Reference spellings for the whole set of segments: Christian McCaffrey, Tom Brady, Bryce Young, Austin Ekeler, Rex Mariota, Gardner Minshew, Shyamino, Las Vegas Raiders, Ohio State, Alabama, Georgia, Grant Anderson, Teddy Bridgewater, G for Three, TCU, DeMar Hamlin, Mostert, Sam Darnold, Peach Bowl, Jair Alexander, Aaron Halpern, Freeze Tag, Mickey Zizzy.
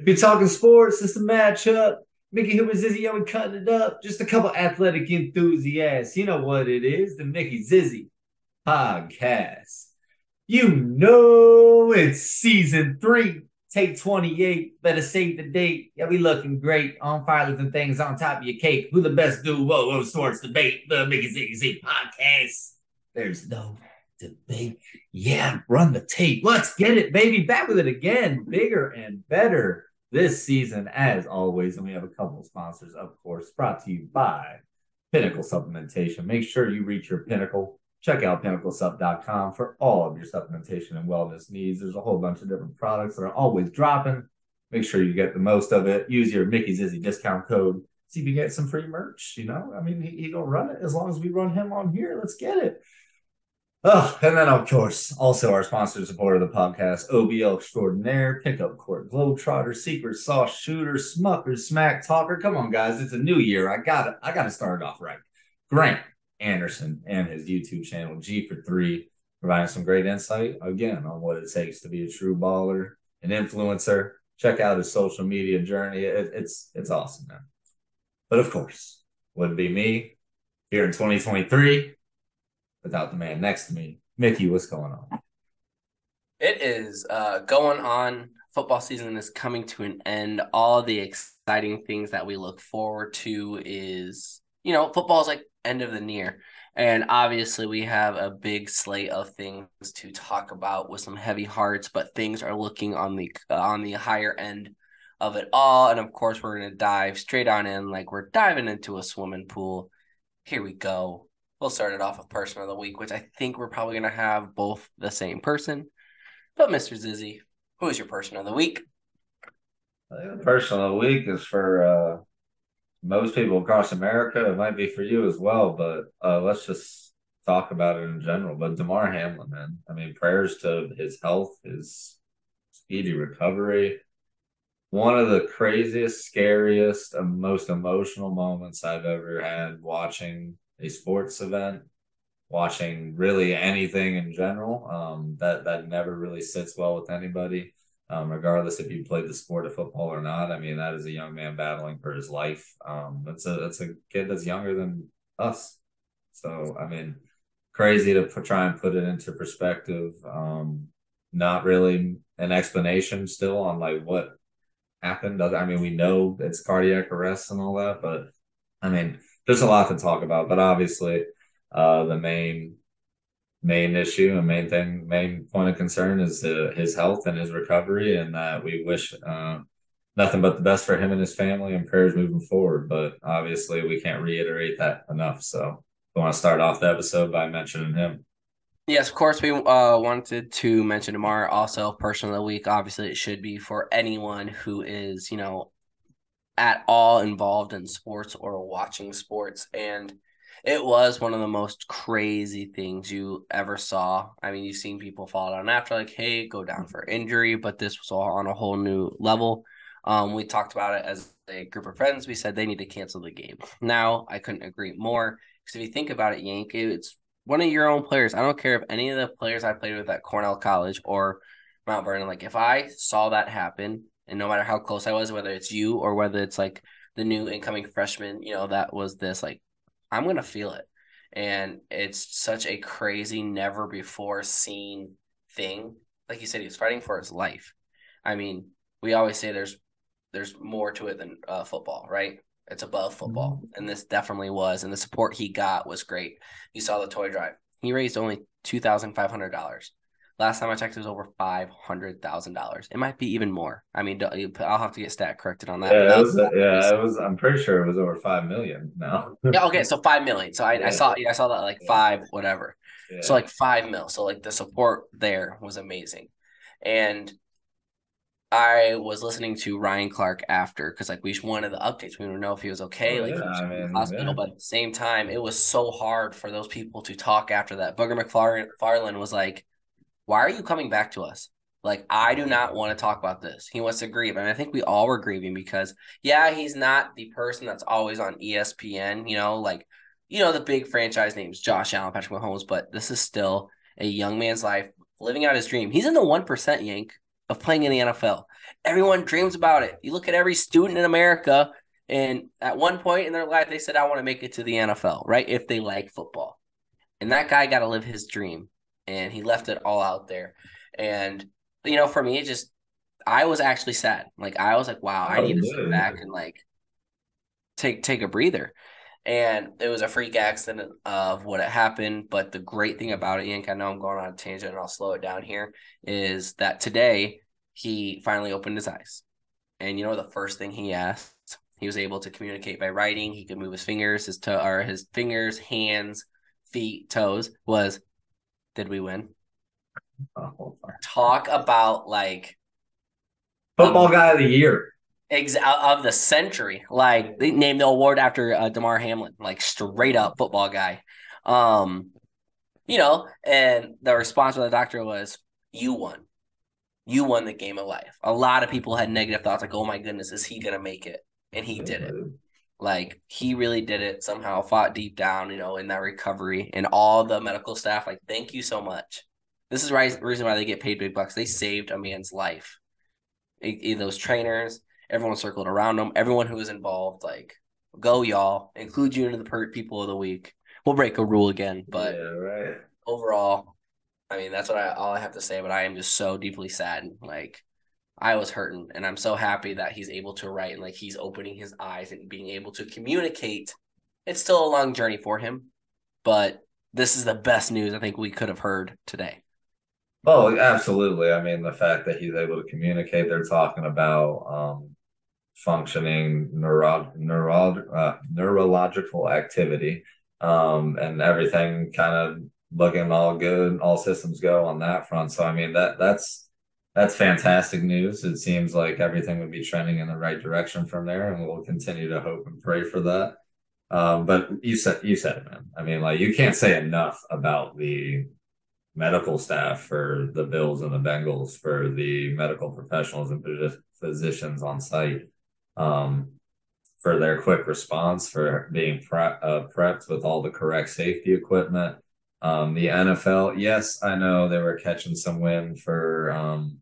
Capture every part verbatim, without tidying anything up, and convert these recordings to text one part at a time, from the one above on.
If you're talking sports, it's a matchup. Mickey Hooper Zizzy, yo, we cutting it up. Just a couple athletic enthusiasts. You know what it is, the Mickey Zizzy podcast. You know it's season three, take twenty-eight. Better save the date. Yeah, we looking great. On fire living things on top of your cake. Who the best duo? Whoa, whoa, sports debate. The Mickey Zizzy Z podcast. There's no debate. Yeah, run the tape. Let's get it, baby. Back with it again. Bigger and better this season, as always, and we have a couple of sponsors, of course, brought to you by Pinnacle Supplementation. Make sure you reach your pinnacle. Check out pinnacle sup dot com for all of your supplementation and wellness needs. There's a whole bunch of different products that are always dropping. Make sure you get the most of it. Use your Mickey Zizzy discount code. See if you get some free merch, you know? I mean, he, he gonna run it as long as we run him on here. Let's get it. Oh, and then, of course, also our sponsor and supporter of the podcast, O B L Extraordinaire, Pickup Court Globetrotter, Secret Sauce Shooter, Smucker, Smack Talker. Come on, guys. It's a new year. I got I gotta start it off right. Grant Anderson and his YouTube channel, G for Three, providing some great insight, again, on what it takes to be a true baller, an influencer. Check out his social media journey. It, it's, it's awesome, man. But, of course, wouldn't be me here in twenty twenty-three. Without the man next to me. Mickey, what's going on? It is uh, going on. Football season is coming to an end. All the exciting things that we look forward to is, you know, football is like end of the year. And obviously we have a big slate of things to talk about with some heavy hearts, but things are looking on the uh, on the higher end of it all. And, of course, we're going to dive straight on in like we're diving into a swimming pool. Here we go. We'll start it off with Person of the Week, which I think we're probably going to have both the same person. But, Mister Zizzy, who is your Person of the Week? I think the Person of the Week is for uh, most people across America. It might be for you as well, but uh, let's just talk about it in general. But DeMar Hamlin, man. I mean, prayers to his health, his speedy recovery. One of the craziest, scariest, and most emotional moments I've ever had watching a sports event, watching really anything in general, um, that, that never really sits well with anybody, um, regardless if you played the sport of football or not. I mean, that is a young man battling for his life. Um, that's a, that's a kid that's younger than us. So, I mean, crazy to put, try and put it into perspective. Um, not really an explanation still on like what happened. I mean, we know it's cardiac arrest and all that, but I mean, there's a lot to talk about, but obviously uh, the main main issue and main thing, main point of concern is uh, his health and his recovery, and that we wish uh, nothing but the best for him and his family and prayers moving forward. But obviously we can't reiterate that enough. So we want to start off the episode by mentioning him. Yes, of course, we uh, wanted to mention DeMar also, Person of the Week. Obviously it should be for anyone who is, you know, at all involved in sports or watching sports, and it was one of the most crazy things you ever saw. I mean, you've seen people fall down after, like, hey, go down for injury, but this was all on a whole new level. Um, we talked about it as a group of friends. We said they need to cancel the game. Now, I couldn't agree more, because if you think about it, Yank, it's one of your own players. I don't care if any of the players I played with at Cornell College or Mount Vernon, like, if I saw that happen, and no matter how close I was, whether it's you or whether it's like the new incoming freshman, you know, that was this, like, I'm going to feel it. And it's such a crazy, never before seen thing. Like you said, he was fighting for his life. I mean, we always say there's there's more to it than uh, football, right? It's above football. And this definitely was. And the support he got was great. You saw the toy drive. He raised only two thousand five hundred dollars. Last time I checked, it was over five hundred thousand dollars. It might be even more. I mean, I'll have to get stat corrected on that. Yeah, that was, that yeah was, it was. I'm pretty sure it was over five million dollars now. Yeah, okay, so five million dollars. So I, yeah. I saw yeah, I saw that, like, yeah. five, whatever. Yeah. So, like, five mil. So, like, the support there was amazing. And I was listening to Ryan Clark after, because, like, we wanted the updates. We didn't know if he was okay, oh, like, yeah, he was I mean, in the hospital. Yeah. But at the same time, it was so hard for those people to talk after that. Booger McFarland was like, why are you coming back to us? Like, I do not want to talk about this. He wants to grieve. And I think we all were grieving because, yeah, he's not the person that's always on E S P N, you know, like, you know, the big franchise names, Josh Allen, Patrick Mahomes, but this is still a young man's life living out his dream. He's in the one percent, Yank, of playing in the N F L. everyone dreams about it. You look at every student in America, and at one point in their life, they said, I want to make it to the N F L, right? If they like football. And that guy got to live his dream, and he left it all out there. And, you know, for me, it just, I was actually sad. Like, I was like, wow, I need to sit back and, like, take take a breather. And it was a freak accident of what had happened. But the great thing about it, Yank, I know I'm going on a tangent, and I'll slow it down here, is that today he finally opened his eyes. And, you know, the first thing he asked, he was able to communicate by writing. He could move his fingers, his to- or his fingers, hands, feet, toes, was, did we win? Oh, talk about, like, football um, guy of the year. Ex- of the century. Like, they named the award after uh, DeMar Hamlin, like, straight up football guy. Um, you know, and the response from the doctor was, you won. You won the game of life. A lot of people had negative thoughts, like, oh my goodness, is he going to make it? And he did it. Like, he really did it, somehow fought deep down, you know, in that recovery. And all the medical staff, like, thank you so much. This is the reason why they get paid big bucks. They saved a man's life. It, it, those trainers, everyone circled around them, everyone who was involved, like, go, y'all. Include you into the per- people of the week. We'll break a rule again. But yeah, right. Overall, I mean, that's what I all I have to say. But I am just so deeply saddened. Like, I was hurting, and I'm so happy that he's able to write, and, like, he's opening his eyes and being able to communicate. It's still a long journey for him, but this is the best news I think we could have heard today. Oh, absolutely. I mean, the fact that he's able to communicate, they're talking about um, functioning neuro, neuro, uh, neurological activity um, and everything kind of looking all good, all systems go on that front. So, I mean, that that's that's fantastic news. It seems like everything would be trending in the right direction from there, and we'll continue to hope and pray for that. Um, but you said, you said it, man. I mean, like, you can't say enough about the medical staff for the Bills and the Bengals, for the medical professionals and physicians on site, um, for their quick response, for being pre- uh, prepped with all the correct safety equipment. Um, the N F L, yes, I know they were catching some wind for um,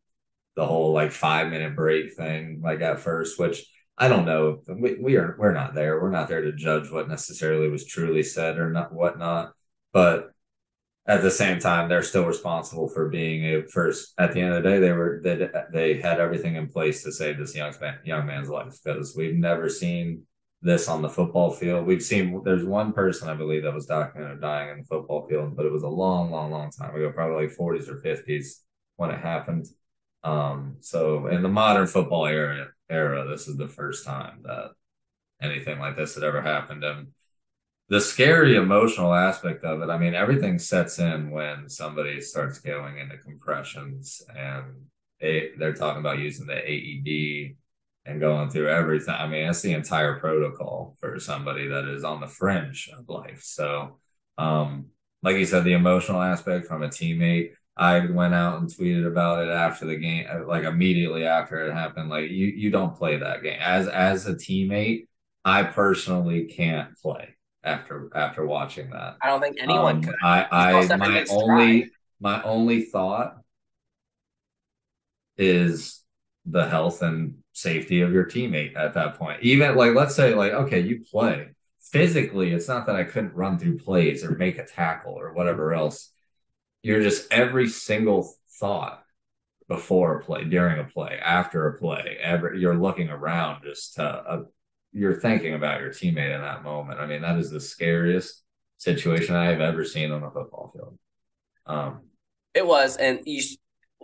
the whole, like, five-minute break thing, like, at first, which I don't know. We, we are, we're not there. We're not there to judge what necessarily was truly said or not, whatnot, but at the same time, they're still responsible for being a first. At the end of the day, they were they, they had everything in place to save this young man, young man's life, because we've never seen this on the football field. We've seen there's one person, I believe, that was documented dying in the football field, but it was a long, long, long time ago, probably like forties or fifties when it happened. Um, so in the modern football era, era, this is the first time that anything like this had ever happened. And the scary emotional aspect of it, I mean, everything sets in when somebody starts going into compressions, and they, they're talking about using the A E D and going through everything. I mean, that's the entire protocol for somebody that is on the fringe of life. So, um, like you said, the emotional aspect from a teammate, I went out and tweeted about it after the game, like immediately after it happened. Like, you, you don't play that game. As, as a teammate, I personally can't play. After after watching that, I don't think anyone um, could. I, I my only tried. my only thought is the health and safety of your teammate at that point. Even, like, let's say, like, okay, you play physically. It's not that I couldn't run through plays or make a tackle or whatever else. You're just, every single thought before a play, during a play, after a play, ever, you're looking around just to. Uh, you're thinking about your teammate in that moment. I mean, that is the scariest situation I have ever seen on a football field. Um, it was, and you,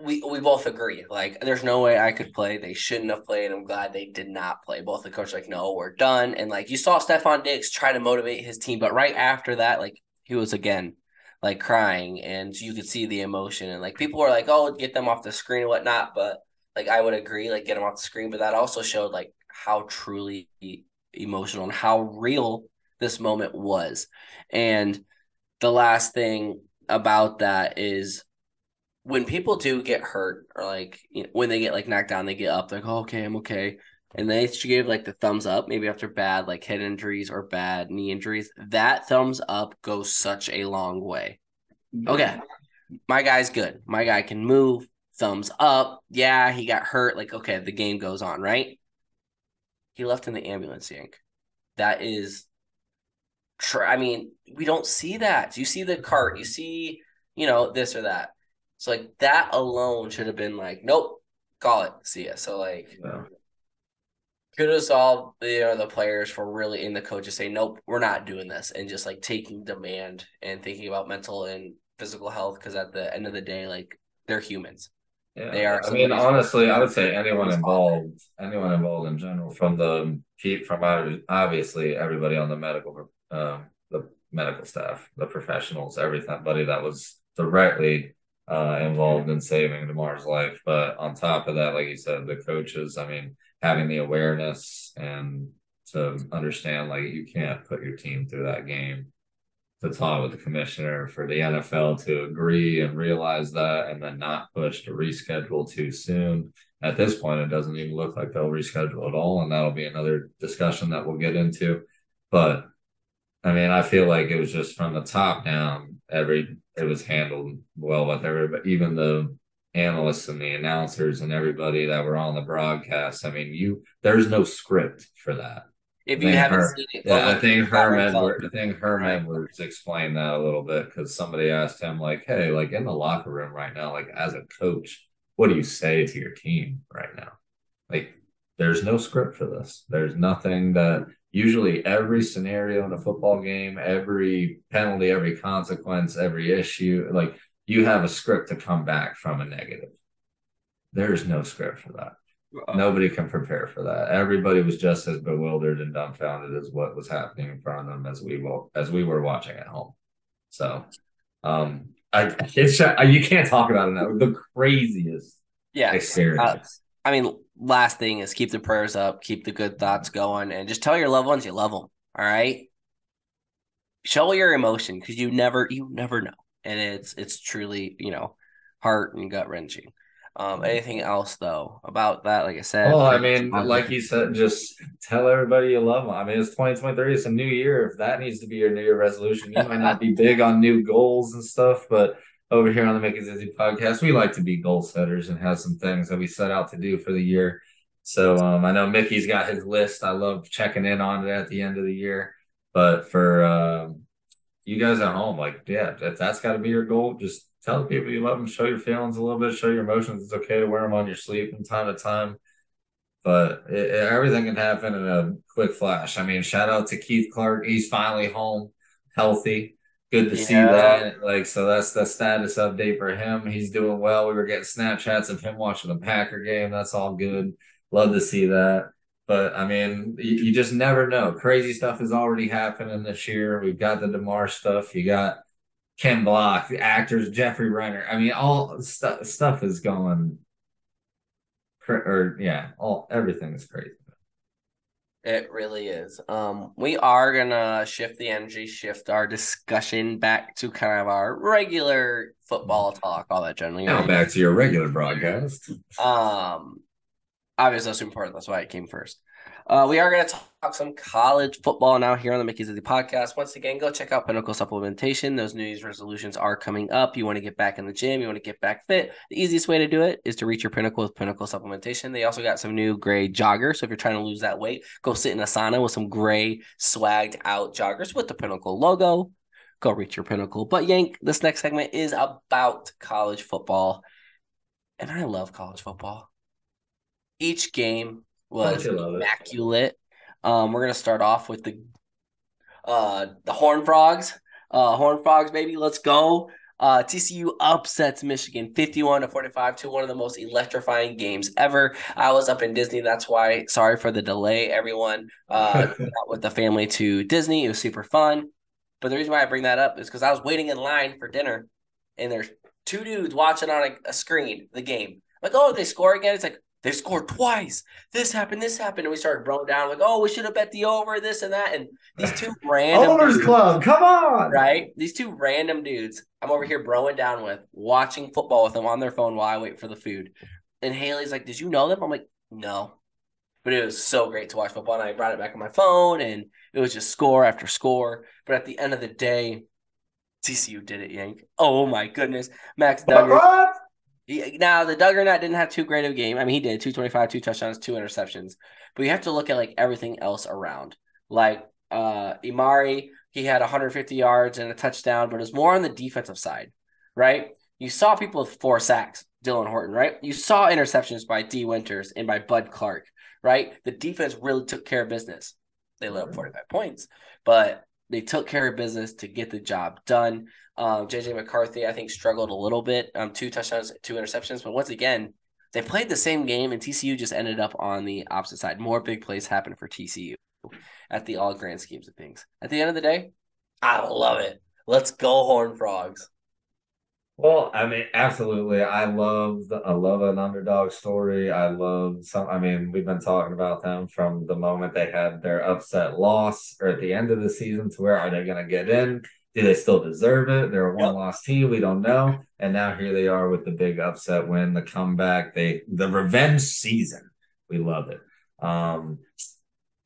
we we both agree. Like, there's no way I could play. They shouldn't have played. I'm glad they did not play. Both the coach, like, no, we're done. And, like, you saw Stephon Diggs try to motivate his team, but right after that, like, he was again, like, crying, and you could see the emotion. And, like, people were like, oh, get them off the screen and whatnot. But, like, I would agree, like, get them off the screen. But that also showed, like, how truly emotional and how real this moment was. And the last thing about that is, when people do get hurt, or, like, you know, when they get, like, knocked down, they get up, like, oh, okay, I'm okay. And they give, like, the thumbs up, maybe after bad, like, head injuries or bad knee injuries. That thumbs up goes such a long way. Okay, my guy's good. My guy can move. thumbs up. Yeah, he got hurt. Like, okay, the game goes on, right? He left in the ambulance, Yank. That is tr- I mean, we don't see that. You see the cart. You see, you know, this or that. So, like, that alone should have been like, nope, call it. See ya. So, like, no. Kudos to all the, you know, the players for really, and the coaches saying, nope, we're not doing this. And just, like, taking demand and thinking about mental and physical health, because at the end of the day, like, they're humans. Yeah. They are. I mean, honestly, I would say anyone involved, anyone involved in general, from the keep from obviously everybody on the medical, um, the medical staff, the professionals, everybody that was directly uh, involved in saving DeMar's life. But on top of that, like you said, the coaches. I mean, having the awareness and to understand, like, you can't put your team through that game. To talk with the commissioner, for the N F L to agree and realize that, and then not push to reschedule too soon. At this point, it doesn't even look like they'll reschedule at all, and that'll be another discussion that we'll get into. But I mean, I feel like it was just from the top down, every it was handled well with everybody, even the analysts and the announcers and everybody that were on the broadcast. I mean, you there's no script for that. If you haven't her, seen it, yeah, I think Herm Edwards, I think Herm Edwards explained that a little bit, because somebody asked him, like, "Hey, like in the locker room right now, like as a coach, what do you say to your team right now?" Like, there's no script for this. There's nothing that usually every scenario in a football game, every penalty, every consequence, every issue, like you have a script to come back from a negative. There's no script for that. Nobody can prepare for that. Everybody was just as bewildered and dumbfounded as what was happening in front of them as we will, as we were watching at home. So, um, I it's you can't talk about it now. The craziest, yeah. Experiences. Uh, I mean, last thing is keep the prayers up, keep the good thoughts going, and just tell your loved ones you love them. All right, show your emotion, because you never, you never know, and it's it's truly, you know, heart and gut wrenching. Um, anything else though about that? Like I said, well, I mean, like you said, just tell everybody you love them. I mean, it's twenty twenty-three, it's a new year. If that needs to be your new year resolution, you might not be big on new goals and stuff, but over here on the Mickey Zizzy podcast, we like to be goal setters and have some things that we set out to do for the year. So, um, I know Mickey's got his list. I love checking in on it at the end of the year, but for, um, you guys at home, like, yeah, if that's got to be your goal, just tell the people you love them, show your feelings a little bit, show your emotions. It's okay to wear them on your sleeve from time to time. But it, it, everything can happen in a quick flash. I mean, shout out to Keith Clark. He's finally home, healthy. Good to yeah. see that. Like, so that's the status update for him. He's doing well. We were getting Snapchats of him watching the Packer game. That's all good. Love to see that. But, I mean, you, you just never know. Crazy stuff is already happening this year. We've got the DeMar stuff. You got Ken Block, the actors, Jeffrey Renner. I mean, all st- stuff is going, cr- or yeah, all everything is crazy. It really is. Um, we are gonna shift the energy, shift our discussion back to kind of our regular football talk, all that generally. Now back to your regular broadcast. Um, obviously that's important. That's why it came first. Uh, we are going to talk some college football now here on the Mickey Zizzy podcast. Once again, go check out Pinnacle Supplementation. Those New Year's resolutions are coming up. You want to get back in the gym. You want to get back fit. The easiest way to do it is to reach your Pinnacle with Pinnacle Supplementation. They also got some new gray joggers. So if you're trying to lose that weight, go sit in a sauna with some gray swagged out joggers with the Pinnacle logo. Go reach your Pinnacle. But Yank, this next segment is about college football. And I love college football. Each game was immaculate. Um, we're gonna start off with the uh the Horned Frogs. Uh, Horned Frogs, baby, let's go. Uh, T C U upsets Michigan fifty-one to forty-five to one of the most electrifying games ever. I was up in Disney, that's why. Sorry for the delay, everyone. Uh, out with the family to Disney, it was super fun. But the reason why I bring that up is because I was waiting in line for dinner, and there's two dudes watching on a, a screen the game. Like, oh, they score again. It's like, they scored twice. This happened, this happened. And we started throwing down, like, oh, we should have bet the over, this and that. And these two random Owners dudes, Club, come on. Right? These two random dudes I'm over here broing down with, watching football with them on their phone while I wait for the food. And Haley's like, did you know them? I'm like, no. But it was so great to watch football. And I brought it back on my phone, and it was just score after score. But at the end of the day, T C U did it, Yank. Oh, my goodness. Max Duggar. Now, the Juggernaut didn't have too great of a game. I mean, he did two twenty-five, two touchdowns, two interceptions. But you have to look at, like, everything else around. Like, uh, Imari, he had one hundred fifty yards and a touchdown, but it was more on the defensive side, right? You saw people with four sacks, Dylan Horton, right? You saw interceptions by Dee Winters and by Bud Clark, right? The defense really took care of business. They let up forty-five points, but they took care of business to get the job done. Um, J J McCarthy, I think, struggled a little bit. Um, two touchdowns, two interceptions. But once again, they played the same game, and T C U just ended up on the opposite side. More big plays happened for T C U at the all grand schemes of things. At the end of the day, I love it. Let's go, Horned Frogs. Well, I mean, absolutely. I love the, I love an underdog story. I love some. I mean, we've been talking about them from the moment they had their upset loss, or at the end of the season, to where are they going to get in? Do they still deserve it? They're a one-loss team. We don't know. And now here they are with the big upset win, the comeback, they the revenge season. We love it. Um,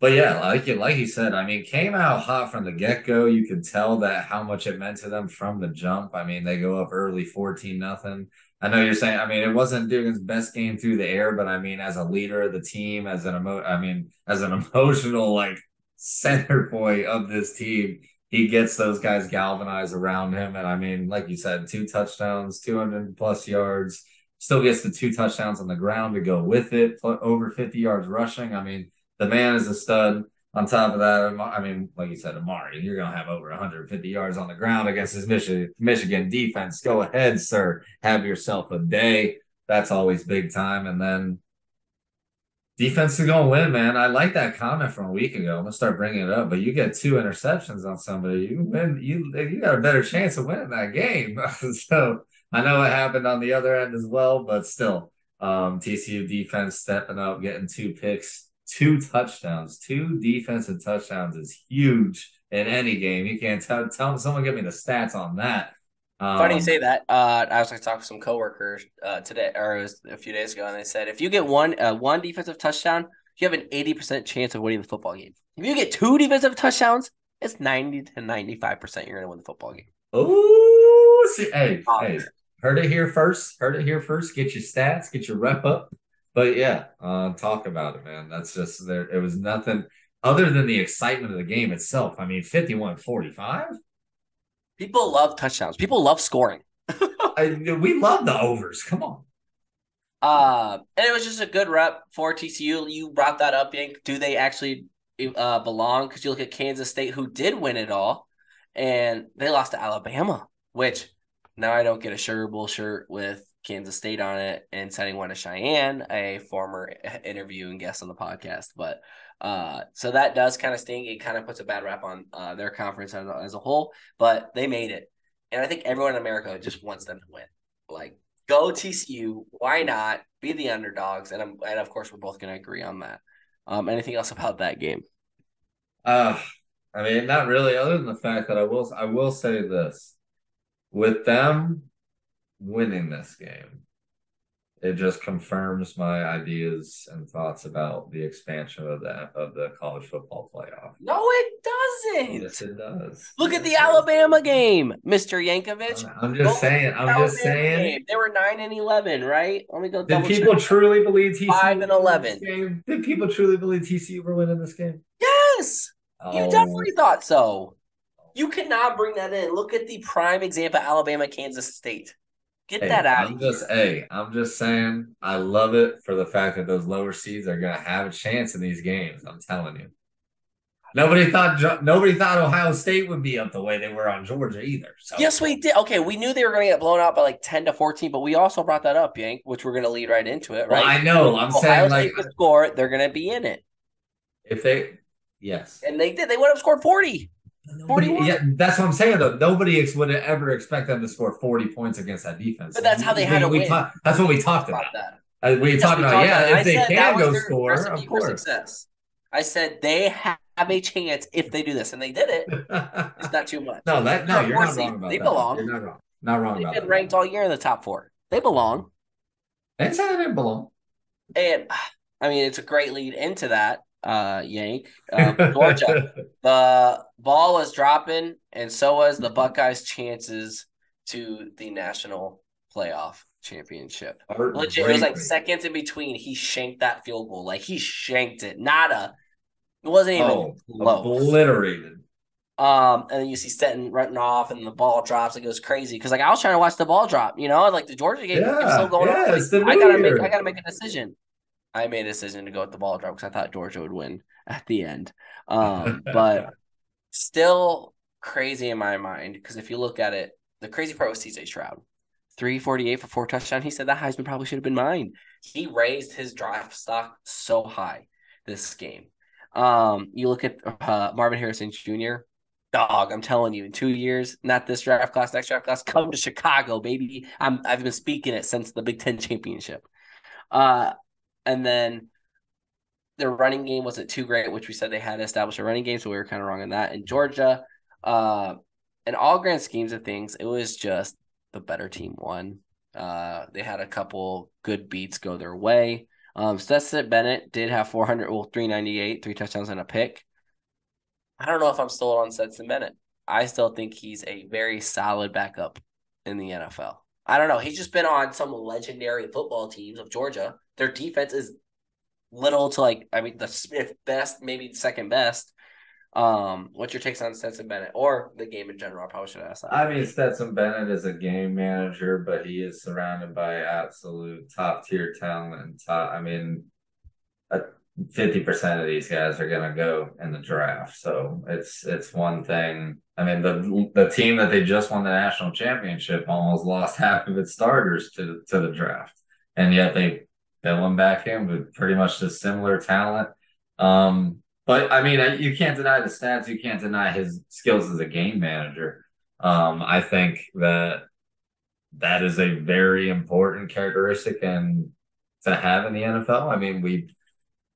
But yeah, like you, like you said, I mean, came out hot from the get-go. You could tell that how much it meant to them from the jump. I mean, they go up early fourteen nothing. I know you're saying, I mean, it wasn't Dugan's best game through the air, but I mean, as a leader of the team, as an emo- I mean, as an emotional, like, center point of this team, he gets those guys galvanized around him. And I mean, like you said, two touchdowns, two hundred plus yards, still gets the two touchdowns on the ground to go with it, over fifty yards rushing. I mean, the man is a stud. On top of that, I mean, like you said, Amari, you're going to have over one hundred fifty yards on the ground against this Michigan, Michigan defense. Go ahead, sir. Have yourself a day. That's always big time. And then defense is going to win, man. I like that comment from a week ago. I'm going to start bringing it up. But you get two interceptions on somebody, you win. You, you got a better chance of winning that game. So I know it happened on the other end as well, but still, um, T C U defense stepping up, getting two picks. Two touchdowns, two defensive touchdowns is huge in any game. You can't tell, tell someone give me the stats on that. Um, Funny you say that. Uh, I was going to talk to some coworkers uh, today, or it was a few days ago, and they said if you get one uh, one defensive touchdown, you have an eighty percent chance of winning the football game. If you get two defensive touchdowns, it's ninety to ninety-five percent you're going to win the football game. Oh, hey, hey, heard it here first. Heard it here first. Get your stats. Get your rep up. But yeah, uh, talk about it, man. That's just there. It was nothing other than the excitement of the game itself. I mean, fifty-one forty-five. People love touchdowns. People love scoring. I, we love the overs. Come on. Uh, and it was just a good rep for T C U. You brought that up, Yank. Do they actually uh, belong? Because you look at Kansas State, who did win it all, and they lost to Alabama, which now I don't get a Sugar Bowl shirt with Kansas State on it, and sending one to Cheyenne, a former interview and guest on the podcast. But uh, so that does kind of sting. It kind of puts a bad rap on uh, their conference as, as a whole, but they made it. And I think everyone in America just wants them to win. Like, go T C U. Why not? Be the underdogs. And, I'm, and of course, we're both going to agree on that. Um, anything else about that game? Uh, I mean, not really, other than the fact that I will, I will say this. With them winning this game, it just confirms my ideas and thoughts about the expansion of the of the college football playoff. No, it doesn't. Yes, it does. Look yes, at the Alabama game, Mister Yankovic. I'm just saying. I'm Alabama just saying. Game. They were nine and eleven, right? Let me go. Did people check. truly believe T C U? Five and eleven. Did people truly believe T C U were winning this game? Yes. Oh. You definitely thought so. You cannot bring that in. Look at the prime example: Alabama, Kansas State. Get hey, that out. I'm just, hey, I'm just saying, I love it for the fact that those lower seeds are going to have a chance in these games. I'm telling you, nobody thought nobody thought Ohio State would be up the way they were on Georgia either. So. Yes, we did. Okay, we knew they were going to get blown out by like ten to fourteen, but we also brought that up, Yank, which we're going to lead right into it. Right? Well, I know. So I'm Ohio saying, State like, could score, they're going to be in it. If they, yes, and they did. They went up and scored forty. Nobody, yeah, that's what I'm saying, though. Nobody would ever expect them to score forty points against that defense. But that's how they we, had to win. Talk, that's what we talked about. That. Uh, we that's talked we about, talked yeah, about. if I they can go score, of course. I said they have a chance if they do this, and they did it. It's not too much. no, that, no, you're not wrong about they that. They belong. You're not wrong. Not wrong They've about been that. ranked all year in the top four. They belong. They said they didn't belong. And, I mean, it's a great lead into that. Uh, Yank, um, Georgia. The ball was dropping, and so was the Buckeyes' chances to the national playoff championship. Art Legit, Brady. It was like seconds in between. He shanked that field goal. Like, he shanked it. Nada. It wasn't even oh, close. Obliterated. Um, and then you see Stetton running off, and the ball drops. It goes crazy because, like, I was trying to watch the ball drop, you know, and, like, the Georgia game yeah, is still going yeah, on. Like, it's the I gotta year. make, I gotta make a decision. I made a decision to go with the ball drop because I thought Georgia would win at the end. Um, but still crazy in my mind because if you look at it, the crazy part was C J Stroud, three forty-eight for four touchdowns. He said that Heisman probably should have been mine. He raised his draft stock so high this game. Um, you look at uh, Marvin Harrison Junior Dog, I'm telling you, in two years, not this draft class, next draft class, come to Chicago, baby. I'm, I've been speaking it since the Big Ten championship. Uh, and then their running game wasn't too great, which we said they had established a running game, so we were kind of wrong on that. In Georgia, uh, in all grand schemes of things, it was just the better team won. Uh, they had a couple good beats go their way. Um, Stetson Bennett did have four hundred, well, three ninety-eight, three touchdowns and a pick. I don't know if I'm sold on Stetson Bennett. I still think he's a very solid backup in the N F L. I don't know. He's just been on some legendary football teams of Georgia. Their defense is little to like, I mean, the best, maybe second best. Um, what's your takes on Stetson Bennett or the game in general? I probably should ask that. I mean, Stetson Bennett is a game manager, but he is surrounded by absolute top-tier talent. And top, I mean, a fifty percent of these guys are going to go in the draft. So it's it's one thing. I mean, the the team that they just won the national championship almost lost half of its starters to, to the draft. And yet they fill them back in with pretty much the similar talent. Um, but, I mean, you can't deny the stats. You can't deny his skills as a game manager. Um, I think that that is a very important characteristic and to have in the N F L. I mean, we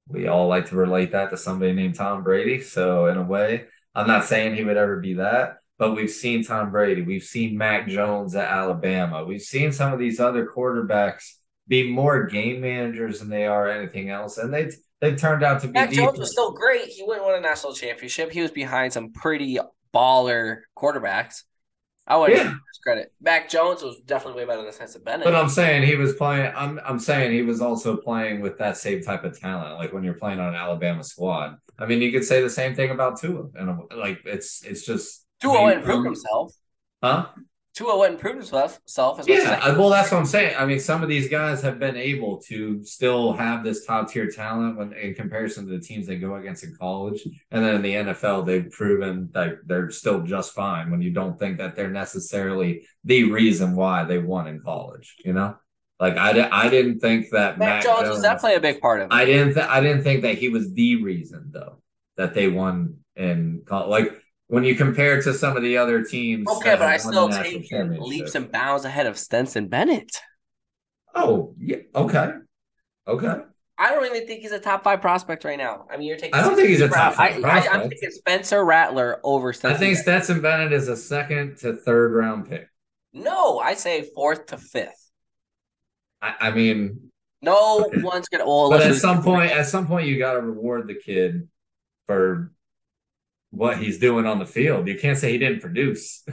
We all like to relate that to somebody named Tom Brady. So in a way, I'm not saying he would ever be that, but we've seen Tom Brady. We've seen Mac Jones at Alabama. We've seen some of these other quarterbacks be more game managers than they are anything else. And they, they've turned out to be. Mac deep. Jones was still great. He wouldn't win a national championship. He was behind some pretty baller quarterbacks. I wouldn't yeah. give him credit. Mac Jones was definitely way better than Stetson Bennett. But I'm saying he was playing. I'm I'm saying he was also playing with that same type of talent. Like when you're playing on an Alabama squad, I mean, you could say the same thing about Tua. And like it's it's just Tua went and proved himself, huh? Tua went and proved himself. As yeah, as well, that's what I'm saying. I mean, some of these guys have been able to still have this top tier talent when in comparison to the teams they go against in college, and then in the N F L, they've proven that they're still just fine. When you don't think that they're necessarily the reason why they won in college, you know, like I, I didn't think that Mac, Mac Jones, Jones that play a big part of it. I didn't th- I didn't think that he was the reason though that they won in college. Like. When you compare it to some of the other teams. Okay, but I still take him leaps and bounds ahead of Stetson Bennett. Oh, yeah. Okay. Okay. I don't even think he's a top five prospect right now. I mean, you're taking. I don't think he's a top five prospect. I, I, I'm taking Spencer Rattler over Stetson I think Bennett. Stetson Bennett is a second to third round pick. No, I say fourth to fifth. I, I mean. No okay. one's going to. Well, but at some point, at some point, you got to reward the kid for what he's doing on the field. You can't say he didn't produce.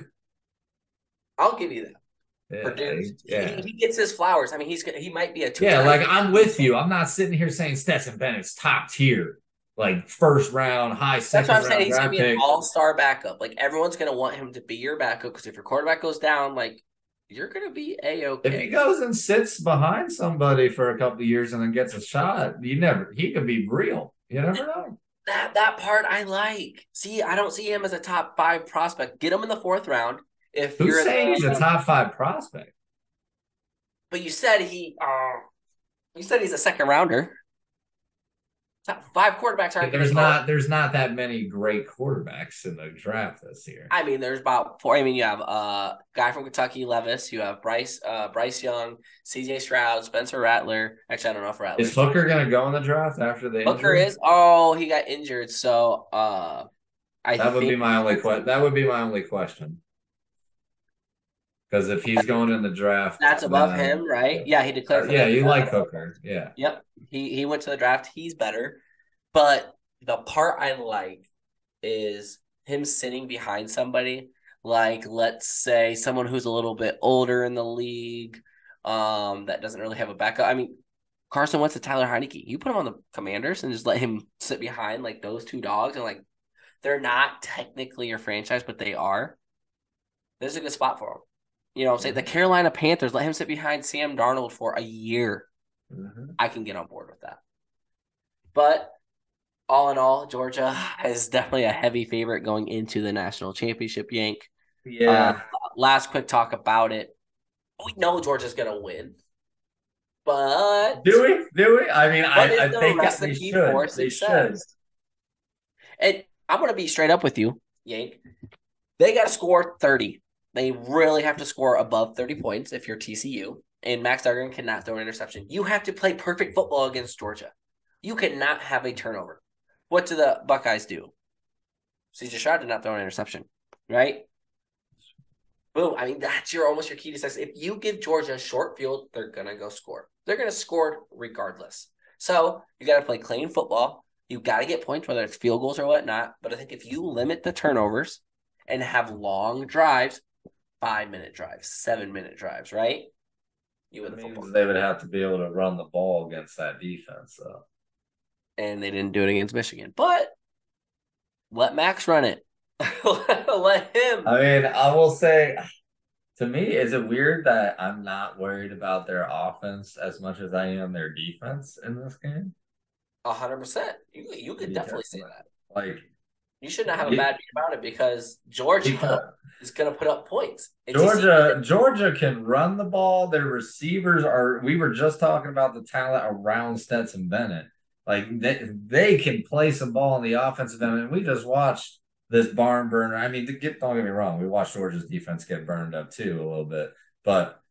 I'll give you that. Yeah, produce. Yeah. He, he gets his flowers. I mean, he's he might be a two. Yeah, like I'm with you. I'm not sitting here saying Stetson Bennett's top tier, like first round, high second round. That's what I'm saying. He's going to be an all-star backup. Like everyone's going to want him to be your backup because if your quarterback goes down, like you're going to be A-okay. If he goes and sits behind somebody for a couple of years and then gets a shot, you never. He could be real. You never know. That that part I like. See, I don't see him as a top five prospect. Get him in the fourth round. If Who's you're saying he's a top five prospect? But you said he, uh, you said he's a second rounder. Top five quarterbacks aren't. There's not. Hard. There's not that many great quarterbacks in the draft this year. I mean, there's about four. I mean, you have a uh, guy from Kentucky, Levis. You have Bryce, uh, Bryce Young, C J Stroud, Spencer Rattler. Actually, I don't know if Rattler is Hooker going to go in the draft after the Hooker injury? Is. Oh, he got injured, so uh, I that think would be my only question. That would be my only question. Because if he's going in the draft, that's above then, him, right? Yeah, yeah he declared. For yeah, you draft. Like Hooker. Yeah. Yep. He he went to the draft. He's better. But the part I like is him sitting behind somebody, like let's say someone who's a little bit older in the league, um, that doesn't really have a backup. I mean, Carson Wentz to Tyler Heineke. You put him on the Commanders and just let him sit behind like those two dogs, and like they're not technically your franchise, but they are. This is a good spot for him. You know what I'm saying? The Carolina Panthers, let him sit behind Sam Darnold for a year. Mm-hmm. I can get on board with that. But all in all, Georgia is definitely a heavy favorite going into the national championship, Yank. Yeah. Uh, last quick talk about it. We know Georgia's going to win. But do we? Do we? I mean, I, I think that's the key for success. And I'm going to be straight up with you, Yank. They got to score thirty. They really have to score above thirty points if you're T C U. And Max Duggan cannot throw an interception. You have to play perfect football against Georgia. You cannot have a turnover. What do the Buckeyes do? C J Stroud did not throw an interception, right? Boom. I mean, that's your almost your key to success. If you give Georgia a short field, they're going to go score. They're going to score regardless. So you got to play clean football. You got to get points, whether it's field goals or whatnot. But I think if you limit the turnovers and have long drives, five-minute drives, seven-minute drives, right? You win the football. They would have to be able to run the ball against that defense, though. And they didn't do it against Michigan. But let Max run it. Let him. I mean, I will say, to me, is it weird that I'm not worried about their offense as much as I am their defense in this game? A hundred percent. You you could definitely say that. Like, you should not have a bad beat about it because Georgia because is going to put up points. It's Georgia easy. Georgia can run the ball. Their receivers are – we were just talking about the talent around Stetson Bennett. Like, they, they can place a ball on the offensive end. And we just watched this barn burner. I mean, get, don't get me wrong. We watched Georgia's defense get burned up too a little bit. But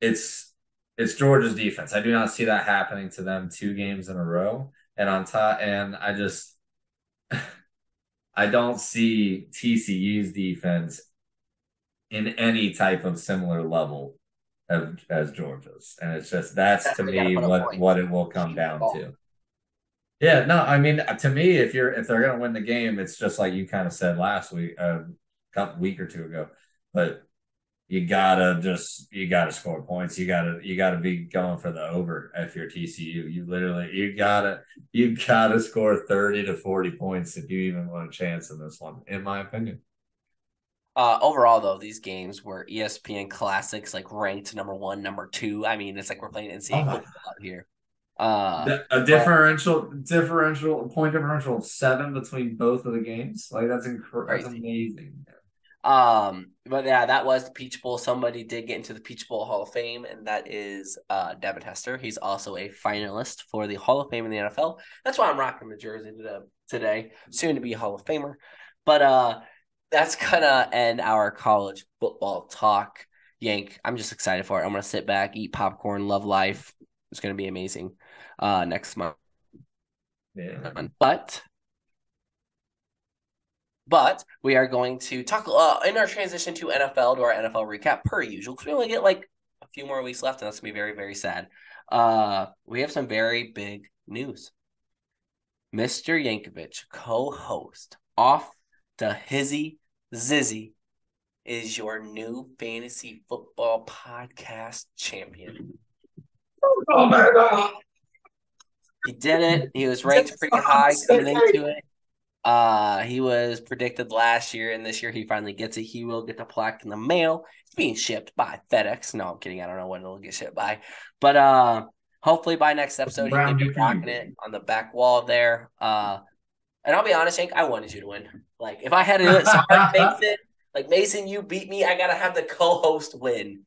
it's it's Georgia's defense. I do not see that happening to them two games in a row. And on top – and I just – I don't see T C U's defense in any type of similar level of, as Georgia's. And it's just that's, that's to me what, what it will come down to. Yeah, no, I mean, to me, if you're if they're going to win the game, it's just like you kind of said last week, a couple week or two ago. But you gotta just you gotta score points. You gotta you gotta be going for the over if you're T C U. You literally you gotta you gotta score thirty to forty points if you even want a chance in this one, in my opinion. Uh, overall, though, these games were E S P N classics, like ranked number one, number two. I mean, it's like we're playing N C A A football out here. Uh, a differential but, differential point differential of seven between both of the games. Like that's inc- that's amazing. Um, but yeah, that was the Peach Bowl. Somebody did get into the Peach Bowl Hall of Fame, and that is uh, Devin Hester. He's also a finalist for the Hall of Fame in the N F L. That's why I'm rocking the jersey today. Soon to be Hall of Famer. But uh, that's gonna end our college football talk, Yank. I'm just excited for it. I'm gonna sit back, eat popcorn, love life. It's gonna be amazing uh, next month. Yeah. But. But we are going to talk uh, in our transition to N F L, to our N F L recap, per usual, because we only get like a few more weeks left, and that's going to be very, very sad. Uh, we have some very big news. Mister Yankovic, co-host, off the Hizzy Zizzy, is your new fantasy football podcast champion. Oh, my God. He did it. He was ranked pretty high coming into it. Uh, he was predicted last year, and this year he finally gets it. He will get the plaque in the mail. It's being shipped by FedEx. No, I'm kidding. I don't know when it'll get shipped by. But uh, hopefully by next episode, Brown he can be rocking it on the back wall there. Uh, and I'll be honest, Hank, I wanted you to win. Like, if I had to do it, sorry, Mason. Like, Mason, you beat me. I got to have the co-host win.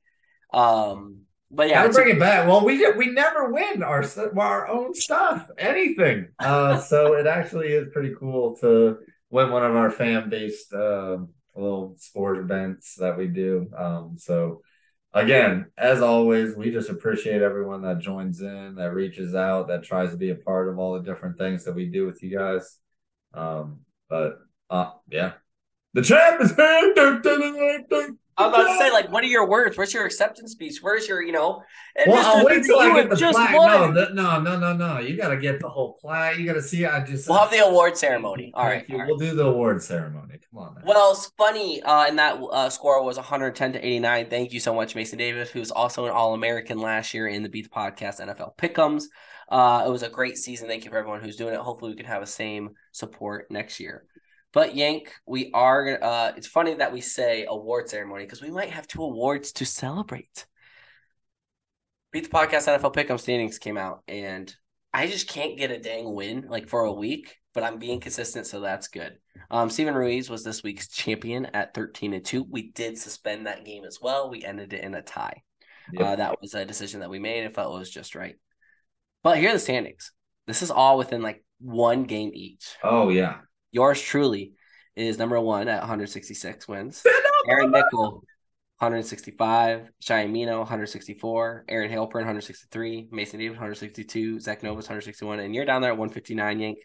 Um, but yeah. Gotta bring it back. Well, we we never win our our own stuff, anything. Uh, so it actually is pretty cool to win one of our fan-based uh, little sport events that we do. Um, so, again, as always, we just appreciate everyone that joins in, that reaches out, that tries to be a part of all the different things that we do with you guys. Um, but, uh, yeah. The champ is back! I'm about to say, like, what are your words? What's your acceptance speech? Where's your, you know? And well, I'll wait till I get the flag. No, no, no, no, no. You got to get the whole flag. You got to see. I just we'll uh, have the award ceremony. All right, you, all right, we'll do the award ceremony. Come on, man. Well, it's funny. Uh, and that uh, score was one hundred ten to eighty-nine. Thank you so much, Mason Davis, who's also an All-American last year in the Beat the Podcast N F L Pick'ems. Uh, it was a great season. Thank you for everyone who's doing it. Hopefully, we can have the same support next year. But Yank, we are. Uh, it's funny that we say award ceremony because we might have two awards to celebrate. Beat the Podcast N F L Pick'em standings came out, and I just can't get a dang win like for a week. But I'm being consistent, so that's good. Um, Steven Ruiz was this week's champion at thirteen and two. We did suspend that game as well. We ended it in a tie. Yep. Uh, that was a decision that we made. I felt it was just right. But here are the standings. This is all within like one game each. Oh yeah. Yours truly is number one at one hundred sixty-six wins. Aaron Nickel, one hundred sixty-five. Shai Amino, one hundred sixty-four. Aaron Halpern, one hundred sixty-three. Mason Davis, one hundred sixty-two. Zach Novus, one hundred sixty-one. And you're down there at one fifty-nine, Yank.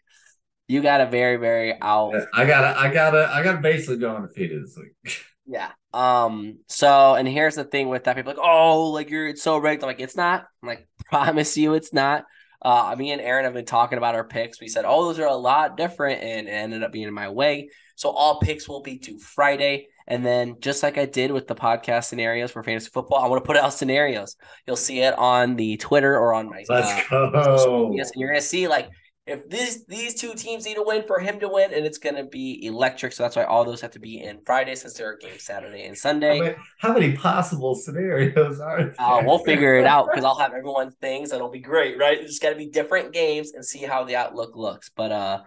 You got a very, very out. I got I got I got basically go undefeated this week. Yeah. Um. So, and here's the thing with that. People are like, oh, like you're it's so rigged. I'm like, it's not. I'm like, promise you, it's not. Uh, me and Aaron have been talking about our picks. We said, oh, those are a lot different, and it ended up being in my way. So all picks will be due Friday. And then just like I did with the podcast scenarios for fantasy football, I want to put out scenarios. You'll see it on the Twitter or on my Let's uh, go. And you're going to see, like, if this, these two teams need to win for him to win, and it's going to be electric. So that's why all those have to be in Friday since there are games Saturday and Sunday. How many, how many possible scenarios are there? Uh, we'll figure it out because I'll have everyone's things. It'll be great, right? It's got to be different games and see how the outlook looks. But uh,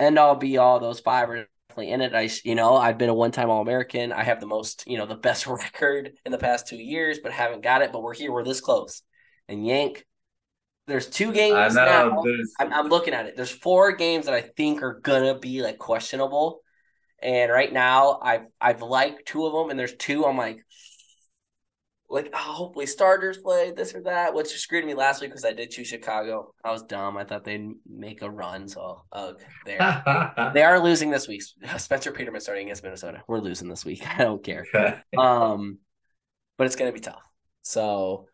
end all be all, those five are definitely in it. I, you know, I've been a one-time All-American. I have the most, you know, the best record in the past two years, but haven't got it. But we're here. We're this close. And Yank, there's two games know, now. I'm, I'm looking at it. There's four games that I think are going to be, like, questionable. And right now, I've, I've liked two of them, and there's two I'm like, like oh, hopefully starters play this or that, which screwed me last week because I did choose Chicago. I was dumb. I thought they'd make a run, so ugh, there. They are losing this week. Spencer Peterman starting against Minnesota. We're losing this week. I don't care. um, But it's going to be tough. So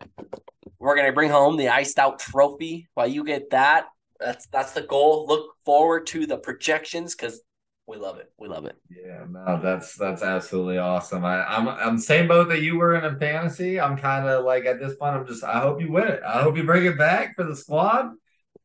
we're going to bring home the Iced Out Trophy. While you get that, that's that's the goal. Look forward to the projections because we love it. We love it. Yeah, no, that's that's absolutely awesome. I, I'm I'm same boat that you were in a fantasy. I'm kind of like at this point, I'm just, I hope you win it. I hope you bring it back for the squad.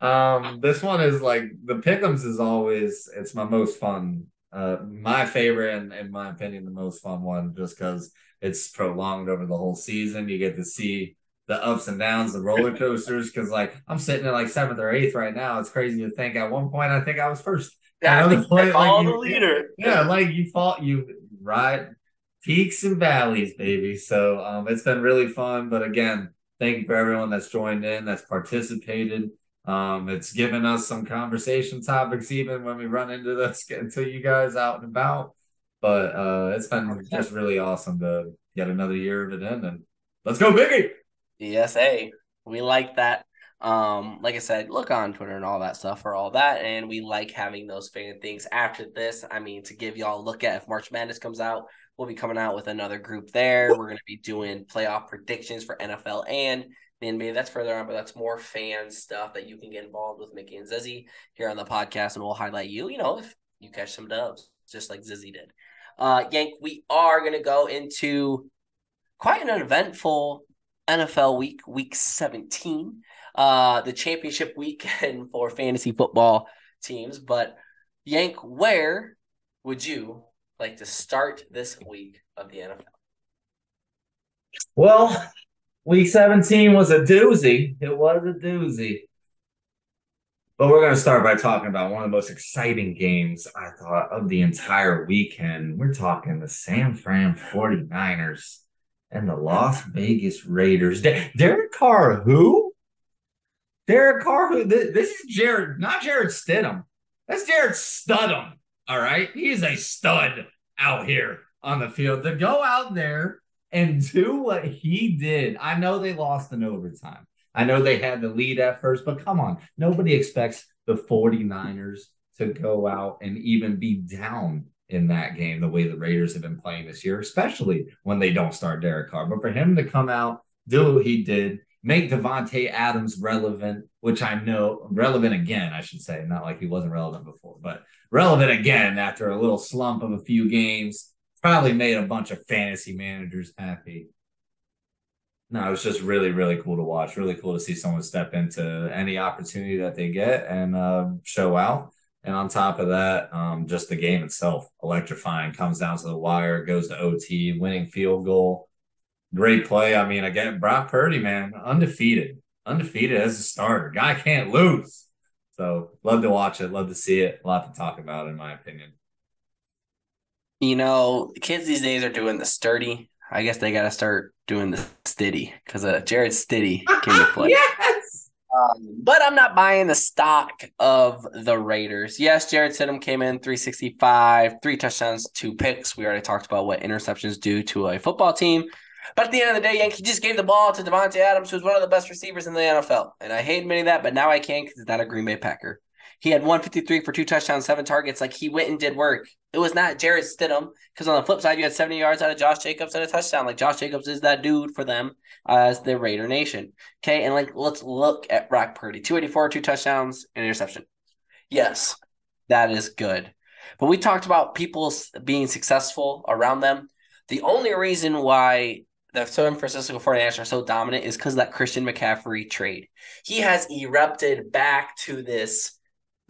Um, this one is like the Pick'ems is always, it's my most fun. Uh, my favorite and in my opinion, the most fun one just because it's prolonged over the whole season. You get to see the ups and downs, the roller coasters. Because like I'm sitting at like seventh or eighth right now. It's crazy to think. At one point, I think I was first. Yeah, I think point, like, you, the leader. Yeah, like you fought, you ride peaks and valleys, baby. So um, it's been really fun. But again, thank you for everyone that's joined in, that's participated. Um, it's given us some conversation topics even when we run into this until you guys out and about. But uh, it's been just really awesome to get another year of it in. And let's go, Biggie! Yes, hey, we like that. Um, like I said, look on Twitter and all that stuff for all that. And we like having those fan things after this. I mean, to give y'all a look at if March Madness comes out, we'll be coming out with another group there. We're going to be doing playoff predictions for N F L and And maybe that's further on, but that's more fan stuff that you can get involved with Mickey and Zizzy here on the podcast, and we'll highlight you, you know, if you catch some dubs, just like Zizzy did. Uh, Yank, we are going to go into quite an eventful N F L week, week seventeen, uh, the championship weekend for fantasy football teams. But, Yank, where would you like to start this week of the N F L? Well, Week seventeen was a doozy. It was a doozy. But we're going to start by talking about one of the most exciting games, I thought, of the entire weekend. We're talking the San Fran forty-niners and the Las Vegas Raiders. De- Derek Carr, who? Derek Carr, who? This, this is Jared, not Jarrett Stidham. That's Jarrett Stidham, all right? He's a stud out here on the field. To go out there and do what he did. I know they lost in overtime. I know they had the lead at first, but come on. Nobody expects the forty-niners to go out and even be down in that game, the way the Raiders have been playing this year, especially when they don't start Derek Carr. But for him to come out, do what he did, make Devontae Adams relevant, which I know relevant again, I should say, not like he wasn't relevant before, but relevant again after a little slump of a few games, probably made a bunch of fantasy managers happy. No, it was just really, really cool to watch. Really cool to see someone step into any opportunity that they get and uh, show out. And on top of that, um, just the game itself, electrifying, comes down to the wire, goes to O T, winning field goal. Great play. I mean, again, Brock Purdy, man, undefeated. Undefeated as a starter. Guy can't lose. So, love to watch it. Love to see it. A lot to talk about, in my opinion. You know, kids these days are doing the sturdy. I guess they got to start doing the Stiddy because uh, Jarrett Stidham came to play. Yes! Um, but I'm not buying the stock of the Raiders. Yes, Jarrett Stidham came in three sixty-five, three touchdowns, two picks. We already talked about what interceptions do to a football team. But at the end of the day, Yankee just gave the ball to Devontae Adams, who's one of the best receivers in the N F L. And I hate admitting that, but now I can because it's not a Green Bay Packer. He had one fifty-three for two touchdowns, seven targets. Like, he went and did work. It was not Jarrett Stidham, because on the flip side, you had seventy yards out of Josh Jacobs and a touchdown. Like, Josh Jacobs is that dude for them as the Raider Nation. Okay, and, like, let's look at Brock Purdy. two eighty-four, two touchdowns, and interception. Yes, that is good. But we talked about people being successful around them. The only reason why the San Francisco forty-niners are so dominant is because of that Christian McCaffrey trade. He has erupted back to this –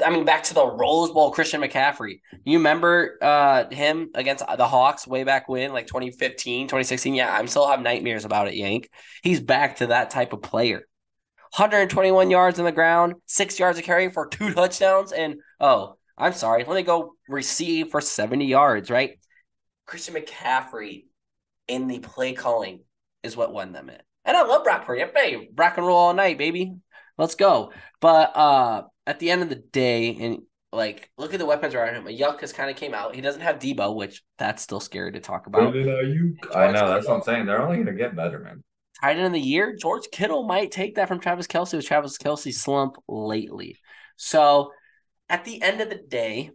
I mean, back to the Rose Bowl Christian McCaffrey. You remember uh, him against the Hawks way back when, like twenty fifteen, twenty sixteen? Yeah, I still have nightmares about it, Yank. He's back to that type of player. one hundred twenty-one yards on the ground, six yards of carry for two touchdowns, and, oh, I'm sorry, let me go receive for seventy yards, right? Christian McCaffrey in the play calling is what won them it. And I love Brock Purdy. Hey, rock and roll all night, baby. Let's go. But uh, at the end of the day, and like, look at the weapons around him. Ayuk has kind of came out. He doesn't have Debo, which that's still scary to talk about. Wait, are you... I know. That's Kittle. What I'm saying. They're only going to get better, man. Tight end of the year, George Kittle might take that from Travis Kelce with Travis Kelce's slump lately. So at the end of the day,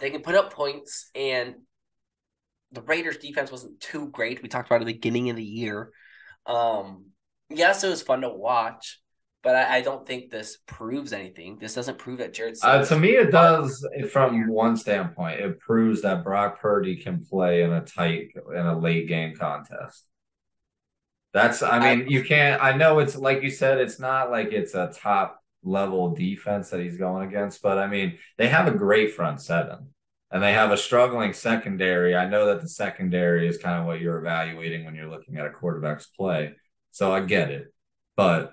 they can put up points, and the Raiders' defense wasn't too great. We talked about it at the beginning of the year. Um... Yes, it was fun to watch, but I, I don't think this proves anything. This doesn't prove that Jarrett Stidham. Uh, to me, it does from one standpoint. It proves that Brock Purdy can play in a tight, in a late game contest. That's, I mean, I, you can't, I know it's like you said, it's not like it's a top level defense that he's going against, but I mean, they have a great front seven and they have a struggling secondary. I know that the secondary is kind of what you're evaluating when you're looking at a quarterback's play. So I get it, but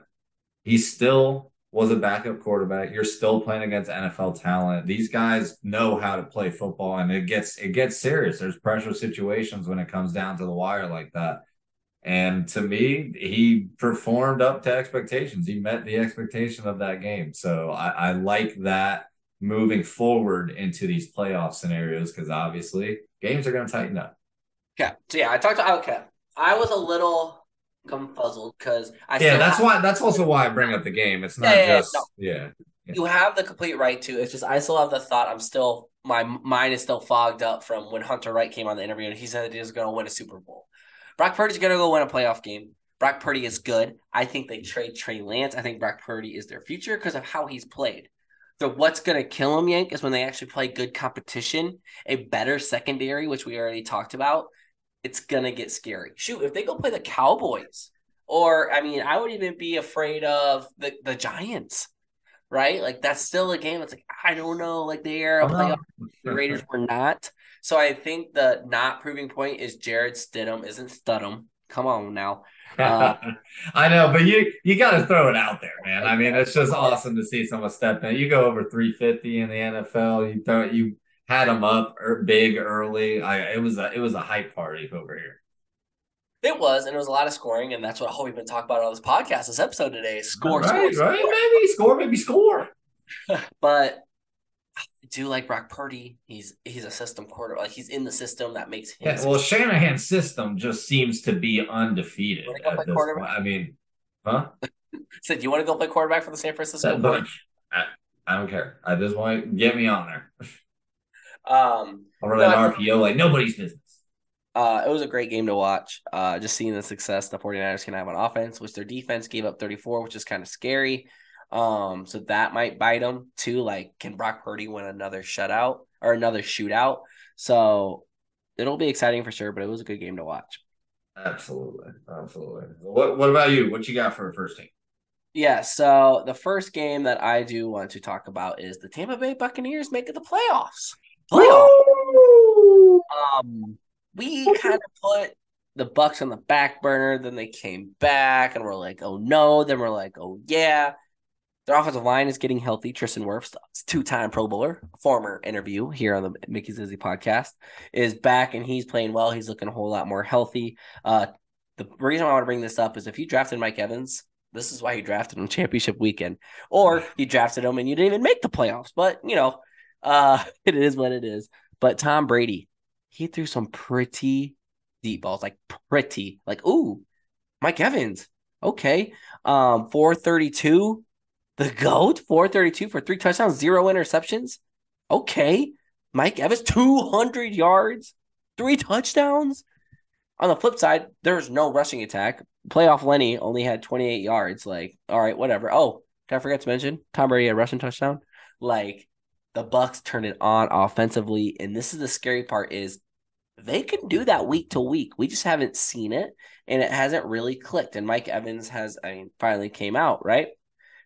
he still was a backup quarterback. You're still playing against N F L talent. These guys know how to play football, and it gets it gets serious. There's pressure situations when it comes down to the wire like that. And to me, he performed up to expectations. He met the expectation of that game. So I, I like that moving forward into these playoff scenarios because obviously games are going to tighten up. Yeah. So yeah, I talked to okay. I was a little. I'm puzzled because I yeah that's have, why that's also why I bring up the game. It's not yeah, just yeah, no. yeah, yeah you have the complete right to. It's just I still have the thought. I'm still my mind is still fogged up from when Hunter Wright came on the interview and he said that he was going to win a Super Bowl. Brock Purdy's going to go win a playoff game. Brock Purdy is good. I think they trade Trey Lance. I think Brock Purdy is their future because of how he's played. So what's going to kill him, Yank, is when they actually play good competition, a better secondary, which we already talked about. It's going to get scary. Shoot, if they go play the Cowboys, or, I mean, I wouldn't even be afraid of the, the Giants, right? Like, that's still a game that's like, I don't know, like, they are a playoff. The Raiders were not. So I think the not proving point is Jarrett Stidham isn't Studham. Come on now. Uh, I know, but you you got to throw it out there, man. I mean, it's just awesome to see someone step in. You go over three fifty in the N F L, you throw you – had him up big early. I, it was a it was a hype party over here. It was, and it was a lot of scoring, and that's what I hope we've been talking about on this podcast, this episode today. Score, right, score, right? Score. Maybe score, maybe score. But I do like Brock Purdy. He's he's a system quarterback. Like he's in the system that makes him. Yeah, well, Shanahan's system just seems to be undefeated. You go play quarterback? I mean, huh? Said, so, you want to go play quarterback for the San Francisco? I, I don't care. I just want to get me on there. Um, I'll run an I, R P O like nobody's business. Uh, it was a great game to watch. Uh, just seeing the success the 49ers can have on offense, which their defense gave up thirty-four, which is kind of scary. Um, so that might bite them too. Like, can Brock Purdy win another shutout or another shootout? So it'll be exciting for sure, but it was a good game to watch. Absolutely. Absolutely. What What about you? What you got for a first team? Yeah, so the first game that I do want to talk about is the Tampa Bay Buccaneers making the playoffs. Playoffs. Um, we kind of put the Bucs on the back burner, then they came back, and we're like, oh, no. Then we're like, oh, yeah. Their offensive line is getting healthy. Tristan Wirfs, two-time Pro Bowler, former interview here on the Mickey Zizzy podcast, is back, and he's playing well. He's looking a whole lot more healthy. Uh, the reason I want to bring this up is if you drafted Mike Evans, this is why you drafted him championship weekend, or you drafted him and you didn't even make the playoffs. But, you know, uh, it is what it is. But Tom Brady, he threw some pretty deep balls, like pretty, like, ooh, Mike Evans. Okay. Um, four thirty-two. The GOAT, four thirty-two for three touchdowns, zero interceptions. Okay. Mike Evans, two hundred yards, three touchdowns. On the flip side, there's no rushing attack. Playoff Lenny only had twenty-eight yards. Like, all right, whatever. Oh, did I forget to mention Tom Brady had a rushing touchdown? Like, the Bucs turned it on offensively, and this is the scary part is they can do that week to week. We just haven't seen it, and it hasn't really clicked. And Mike Evans has, I mean, finally came out, right?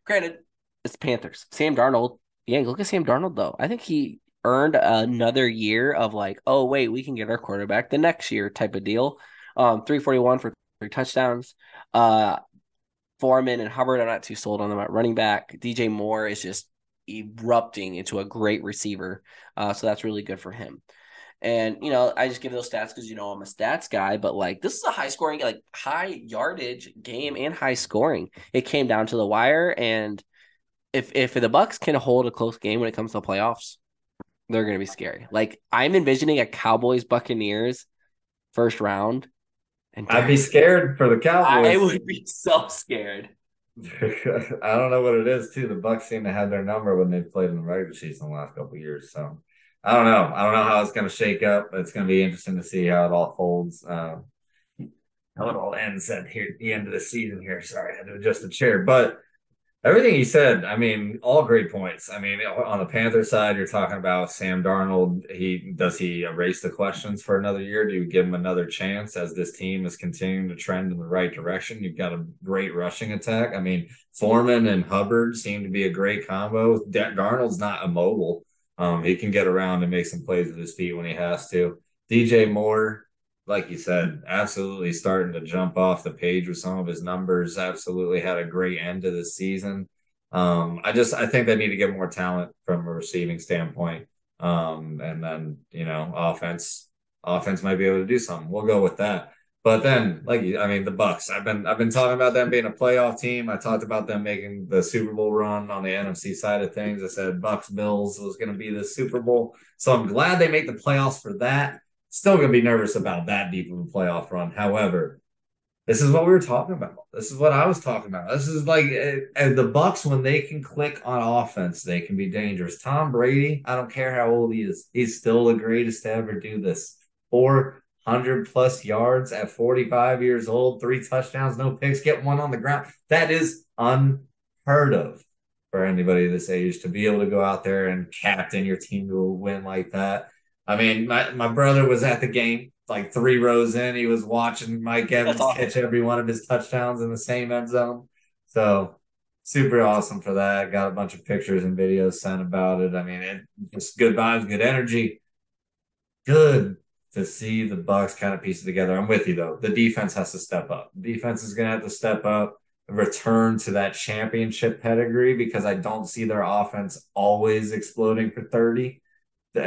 Granted, it's Panthers. Sam Darnold. Yeah, look at Sam Darnold, though. I think he earned another year of like, oh, wait, we can get our quarterback the next year type of deal. Um, three forty-one for three touchdowns. Uh, Foreman and Hubbard, I'm not too sold on them at running back. D J Moore is just erupting into a great receiver. Uh, so that's really good for him. And, you know, I just give those stats because, you know, I'm a stats guy, but like this is a high scoring, like high yardage game and high scoring. It came down to the wire. And if if the Bucs can hold a close game when it comes to the playoffs, they're going to be scary. Like, I'm envisioning a Cowboys Buccaneers first round. And I'd be scared for the Cowboys. I would be so scared. I don't know what it is, too. The Bucs seem to have their number when they've played in the regular season the last couple of years. So I don't know. I don't know how it's going to shake up. It's going to be interesting to see how it all folds. Uh, how it all ends at here, the end of the season here. Sorry, I had to adjust the chair. But everything you said, I mean, all great points. I mean, on the Panther side, you're talking about Sam Darnold. He does he erase the questions for another year? Do you give him another chance as this team is continuing to trend in the right direction? You've got a great rushing attack. I mean, Foreman and Hubbard seem to be a great combo. Darnold's not immobile. Um, he can get around and make some plays with his feet when he has to. D J Moore, like you said, absolutely starting to jump off the page with some of his numbers. Absolutely had a great end to the season. Um, I just I think they need to get more talent from a receiving standpoint. Um, and then, you know, offense offense might be able to do something. We'll go with that. But then, like, I mean, the Bucs. I've been I've been talking about them being a playoff team. I talked about them making the Super Bowl run on the N F C side of things. I said Bucs Bills was going to be the Super Bowl, so I'm glad they make the playoffs for that. Still going to be nervous about that deep of a playoff run. However, this is what we were talking about. This is what I was talking about. This is like as the Bucs when they can click on offense, they can be dangerous. Tom Brady, I don't care how old he is, he's still the greatest to ever do this. Or one hundred plus yards at forty-five years old, three touchdowns, no picks, get one on the ground. That is unheard of for anybody this age to be able to go out there and captain your team to a win like that. I mean, my, my brother was at the game like three rows in. He was watching Mike Evans catch every one of his touchdowns in the same end zone. So super awesome for that. Got a bunch of pictures and videos sent about it. I mean, it, just good vibes, good energy, good to see the Bucs kind of piece it together. I'm with you, though. The defense has to step up. Defense is going to have to step up and return to that championship pedigree because I don't see their offense always exploding for thirty,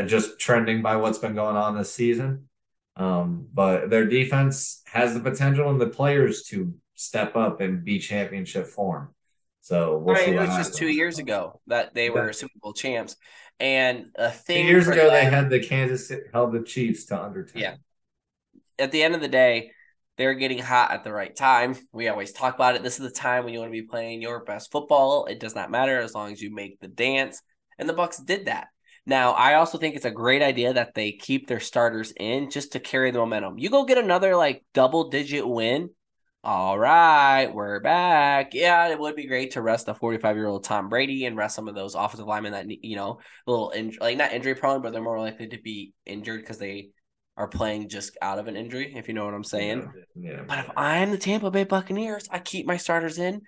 just trending by what's been going on this season. Um, but their defense has the potential and the players to step up and be championship form. So we'll I mean, see it was just two years ago that they were yeah. Super Bowl champs, and a thing two years ago them, they had the Kansas held the Chiefs to under ten. Yeah, at the end of the day, they're getting hot at the right time. We always talk about it. This is the time when you want to be playing your best football. It does not matter as long as you make the dance, and the Bucs did that. Now, I also think it's a great idea that they keep their starters in just to carry the momentum. You go get another like double digit win. All right, we're back. Yeah, it would be great to rest the forty-five-year-old Tom Brady and rest some of those offensive linemen that, you know, a little in, like not injury prone, but they're more likely to be injured because they are playing just out of an injury, if you know what I'm saying. Yeah, yeah, but if I'm the Tampa Bay Buccaneers, I keep my starters in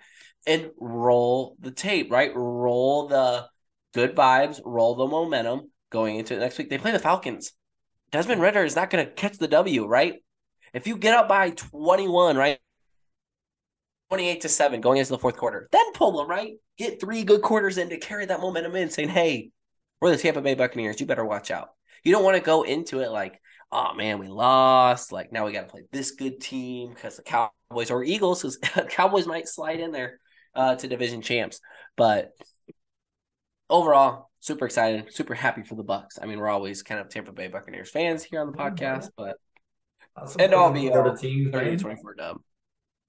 and roll the tape, right? Roll the good vibes, roll the momentum going into it next week. They play the Falcons. Desmond Ridder is not going to catch the W, right? If you get up by twenty-one, right? twenty-eight to seven going into the fourth quarter. Then pull them, right? Get three good quarters in to carry that momentum in, saying, hey, we're the Tampa Bay Buccaneers. You better watch out. You don't want to go into it like, oh, man, we lost. Like, now we got to play this good team because the Cowboys or Eagles, because Cowboys might slide in there uh, to division champs. But overall, super excited, super happy for the Bucs. I mean, we're always kind of Tampa Bay Buccaneers fans here on the podcast, but and all be uh, thirty to twenty-four dub.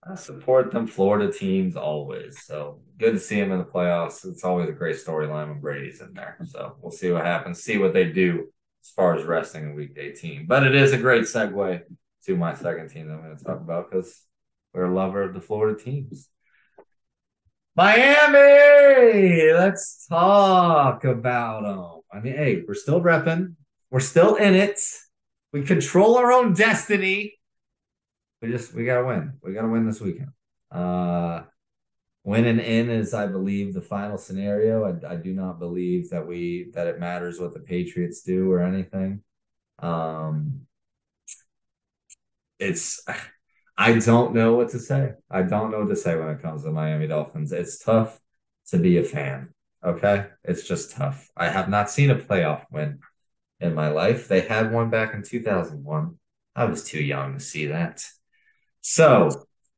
I support them Florida teams always. So good to see them in the playoffs. It's always a great storyline when Brady's in there. So we'll see what happens, see what they do as far as resting a week eighteen. But it is a great segue to my second team that I'm going to talk about because we're a lover of the Florida teams. Miami! Let's talk about them. I mean, hey, we're still repping. We're still in it. We control our own destiny. We just, we got to win. We got to win this weekend. Uh, winning in is, I believe, the final scenario. I, I do not believe that we, that it matters what the Patriots do or anything. Um, it's, I don't know what to say. I don't know what to say when it comes to Miami Dolphins. It's tough to be a fan. Okay. It's just tough. I have not seen a playoff win in my life. They had one back in two thousand one. I was too young to see that. So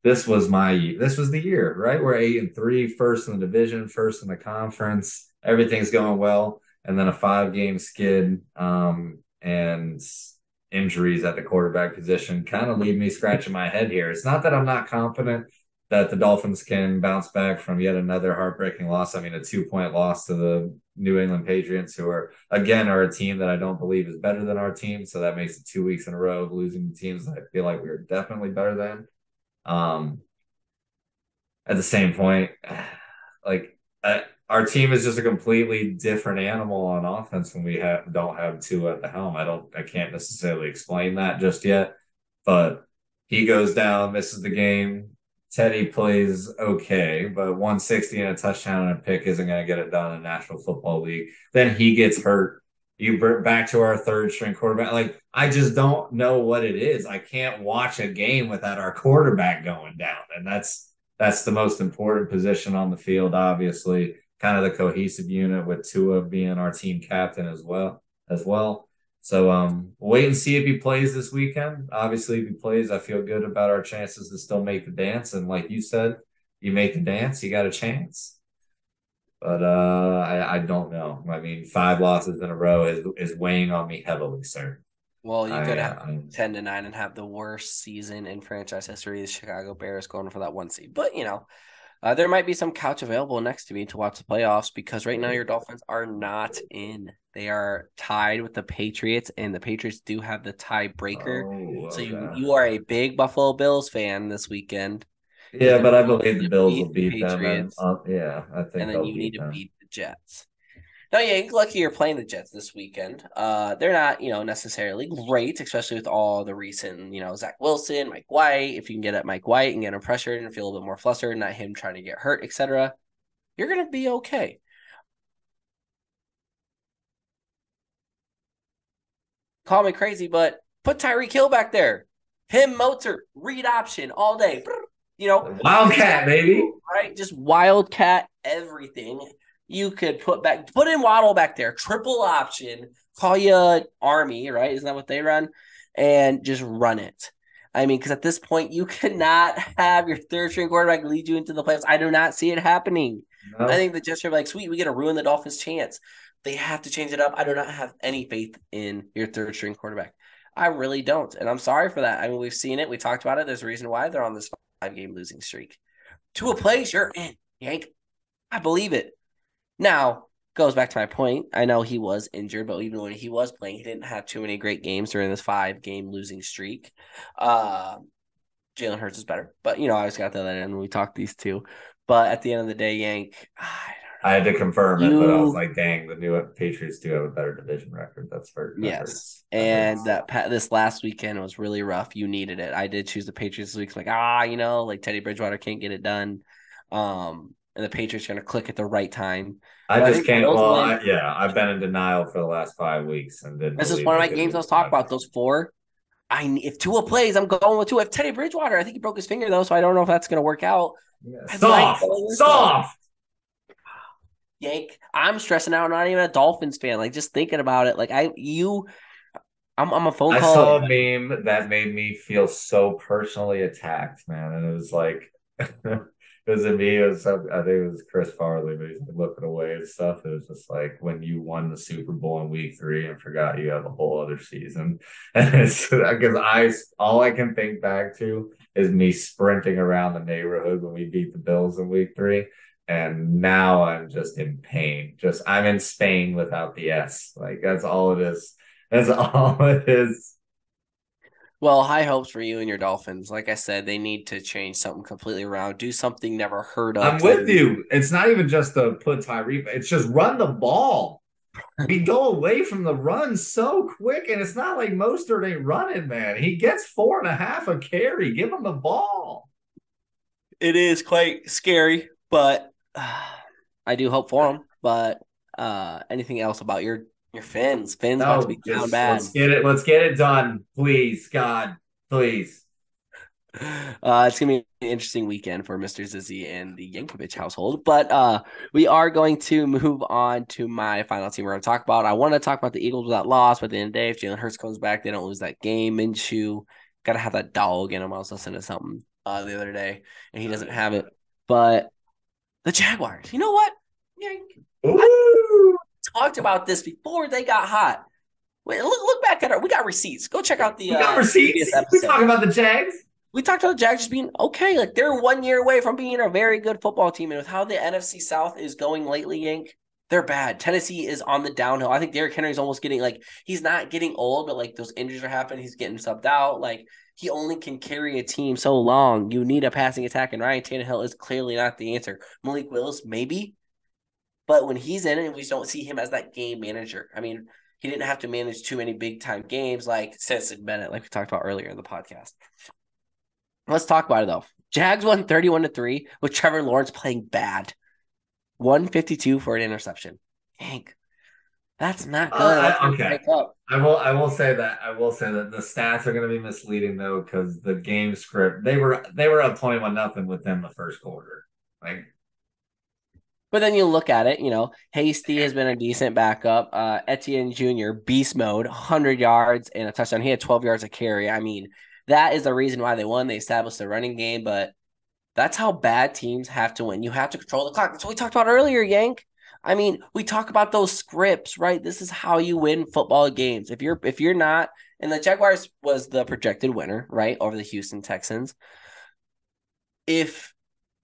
this was my this was the year, right? We're eight and three, first in the division, first in the conference. Everything's going well, and then a five game skid um, and injuries at the quarterback position kind of leave me scratching my head here. It's not that I'm not confident that the Dolphins can bounce back from yet another heartbreaking loss. I mean, a two point loss to the New England Patriots, who are again are a team that I don't believe is better than our team. So that makes it two weeks in a row of losing to teams that I feel like we are definitely better than. Um, at the same point, like I, our team is just a completely different animal on offense when we have don't have Tua at the helm. I don't, I can't necessarily explain that just yet. But he goes down, misses the game. Teddy plays okay, but one sixty and a touchdown and a pick isn't going to get it done in the National Football League. Then he gets hurt. You back to our third string quarterback. Like, I just don't know what it is. I can't watch a game without our quarterback going down. And that's that's the most important position on the field, obviously. Kind of the cohesive unit with Tua being our team captain as well. As well. So um, wait and see if he plays this weekend. Obviously, if he plays, I feel good about our chances to still make the dance. And like you said, you make the dance, you got a chance. But uh, I, I don't know. I mean, five losses in a row is, is weighing on me heavily, sir. Well, you I, could have I, ten to nine and have the worst season in franchise history, the Chicago Bears going for that one seed. But, you know, uh, there might be some couch available next to me to watch the playoffs because right now your Dolphins are not in. They are tied with the Patriots, and the Patriots do have the tiebreaker. Oh, so you, you are a big Buffalo Bills fan this weekend. Yeah, but I believe the Bills will beat them. And, uh, yeah, I think. And then you need to beat the Jets. No, yeah, you're lucky you're playing the Jets this weekend. Uh, they're not, you know, necessarily great, especially with all the recent, you know, Zach Wilson, Mike White. If you can get at Mike White and get him pressured and feel a little bit more flustered, not him trying to get hurt, et cetera, you're gonna be okay. Call me crazy, but put Tyreek Hill back there. Him, Mozart, read option all day. You know, wildcat, baby. Right? Just wildcat everything. You could put back, put in Waddle back there. Triple option. Call you Army, right? Isn't that what they run? And just run it. I mean, because at this point, you cannot have your third-string quarterback lead you into the playoffs. I do not see it happening. No. I think the Jets are like, sweet, we got to ruin the Dolphins' chance. They have to change it up. I do not have any faith in your third-string quarterback. I really don't, and I'm sorry for that. I mean, we've seen it. We talked about it. There's a reason why they're on this five-game losing streak. To a place, you're in, Yank. I believe it. Now, goes back to my point. I know he was injured, but even when he was playing, he didn't have too many great games during this five-game losing streak. Uh, Jalen Hurts is better. But, you know, I always got to that end when we talked these two. But at the end of the day, Yank, I don't know. I had to confirm you... it, but I was like, dang, the New York Patriots do have a better division record. That's for yes. That and that pa- this last weekend was really rough. You needed it. I did choose the Patriots this week. Like, ah, you know, like Teddy Bridgewater can't get it done. Um, and the Patriots are going to click at the right time. I but just I can't. Well, I, yeah, I've been in denial for the last five weeks, and didn't this is one of my games I was talking about. Those four. I if Tua plays, I'm going with Tua. If Teddy Bridgewater, I think he broke his finger though, so I don't know if that's going to work out. Yeah, soft, like, soft. Yank, I'm stressing out. I'm not even a Dolphins fan. Like just thinking about it. Like I, you, I'm, I'm a phone I call. I saw a meme that made me feel so personally attacked, man, and it was like. It was a me. It was some, I think it was Chris Farley, but he's looking away and stuff. It was just like when you won the Super Bowl in week three and forgot you have a whole other season. And it's because I all I can think back to is me sprinting around the neighborhood when we beat the Bills in week three. And now I'm just in pain. Just I'm in Spain without the S. Like that's all it is. That's all it is. Well, high hopes for you and your Dolphins. Like I said, they need to change something completely around. Do something never heard of. I'm with you. It's not even just to put Tyreek. It's just run the ball. We go away from the run so quick, and it's not like Mostert ain't running, man. He gets four and a half a carry. Give him the ball. It is quite scary, but uh, I do hope for him. But uh, anything else about your Your fins, fins no, about to be just, down bad. Let's get it, let's get it done, please, God, please. Uh, it's gonna be an interesting weekend for Mister Zizzy and the Yankovic household, but uh, we are going to move on to my final team. We're gonna talk about. I want to talk about the Eagles without loss, but at the end of the day, if Jalen Hurts comes back, they don't lose that game. Minshew gotta have that dog in him. I was listening to something uh, the other day, and he doesn't have it. But the Jaguars, you know what? Yank. Talked about this before they got hot. Wait, look, look back at our. We got receipts. Go check out the. We got uh, receipts. We talking about the Jags. We talked about the Jags just being okay. Like they're one year away from being a very good football team, and with how the N F C South is going lately, Yank, they're bad. Tennessee is on the downhill. I think Derek Henry's almost getting like he's not getting old, but like those injuries are happening. He's getting subbed out. Like he only can carry a team so long. You need a passing attack, and Ryan Tannehill is clearly not the answer. Malik Willis, maybe. But when he's in it, we don't see him as that game manager. I mean, he didn't have to manage too many big-time games like Stetson Bennett, like we talked about earlier in the podcast. Let's talk about it, though. Jags won thirty-one to three with Trevor Lawrence playing bad. one fifty-two for an interception. Hank, that's not good. Uh, I, okay. I will, I will say that. I will say that the stats are going to be misleading, though, because the game script, they were they were up twenty-one nothing within the first quarter. Like, But then you look at it, you know, Hasty has been a decent backup. Uh, Etienne Junior, beast mode, one hundred yards and a touchdown. He had twelve yards a carry. I mean, that is the reason why they won. They established the running game, but that's how bad teams have to win. You have to control the clock. That's what we talked about earlier, Yank. I mean, we talk about those scripts, right? This is how you win football games. If you're if you're not, and the Jaguars was the projected winner, right, over the Houston Texans. If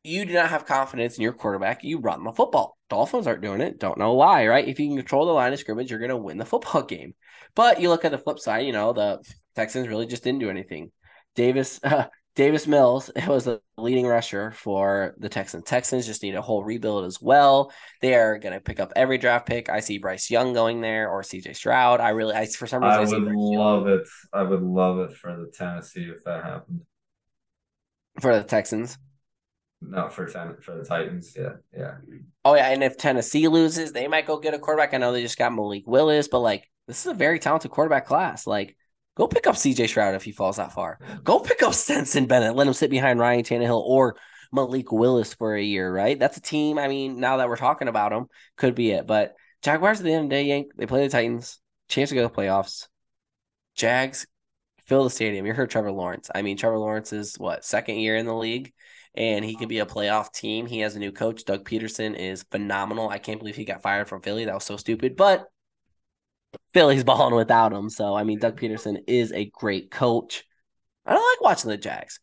you do not have confidence in your quarterback, you run the football. Dolphins aren't doing it. Don't know why, right? If you can control the line of scrimmage, you're going to win the football game. But you look at the flip side, you know, the Texans really just didn't do anything. Davis uh, Davis Mills was the leading rusher for the Texans. Texans just need a whole rebuild as well. They are going to pick up every draft pick. I see Bryce Young going there or C J Stroud. I really, I for some reason, I, I would love it. I would love it for the Tennessee if that happened. For the Texans. No, for for the Titans, yeah, yeah. Oh, yeah, and if Tennessee loses, they might go get a quarterback. I know they just got Malik Willis, but, like, this is a very talented quarterback class. Like, go pick up C J Stroud if he falls that far. Go pick up Stetson Bennett. Let him sit behind Ryan Tannehill or Malik Willis for a year, right? That's a team, I mean, now that we're talking about them, could be it. But Jaguars at the end of the day, Yank, they play the Titans. Chance to go to the playoffs. Jags, fill the stadium. You heard Trevor Lawrence. I mean, Trevor Lawrence is, what, second year in the league? And he could be a playoff team. He has a new coach. Doug Peterson is phenomenal. I can't believe he got fired from Philly. That was so stupid. But Philly's balling without him. So, I mean, Doug Peterson is a great coach. I don't like watching the Jags.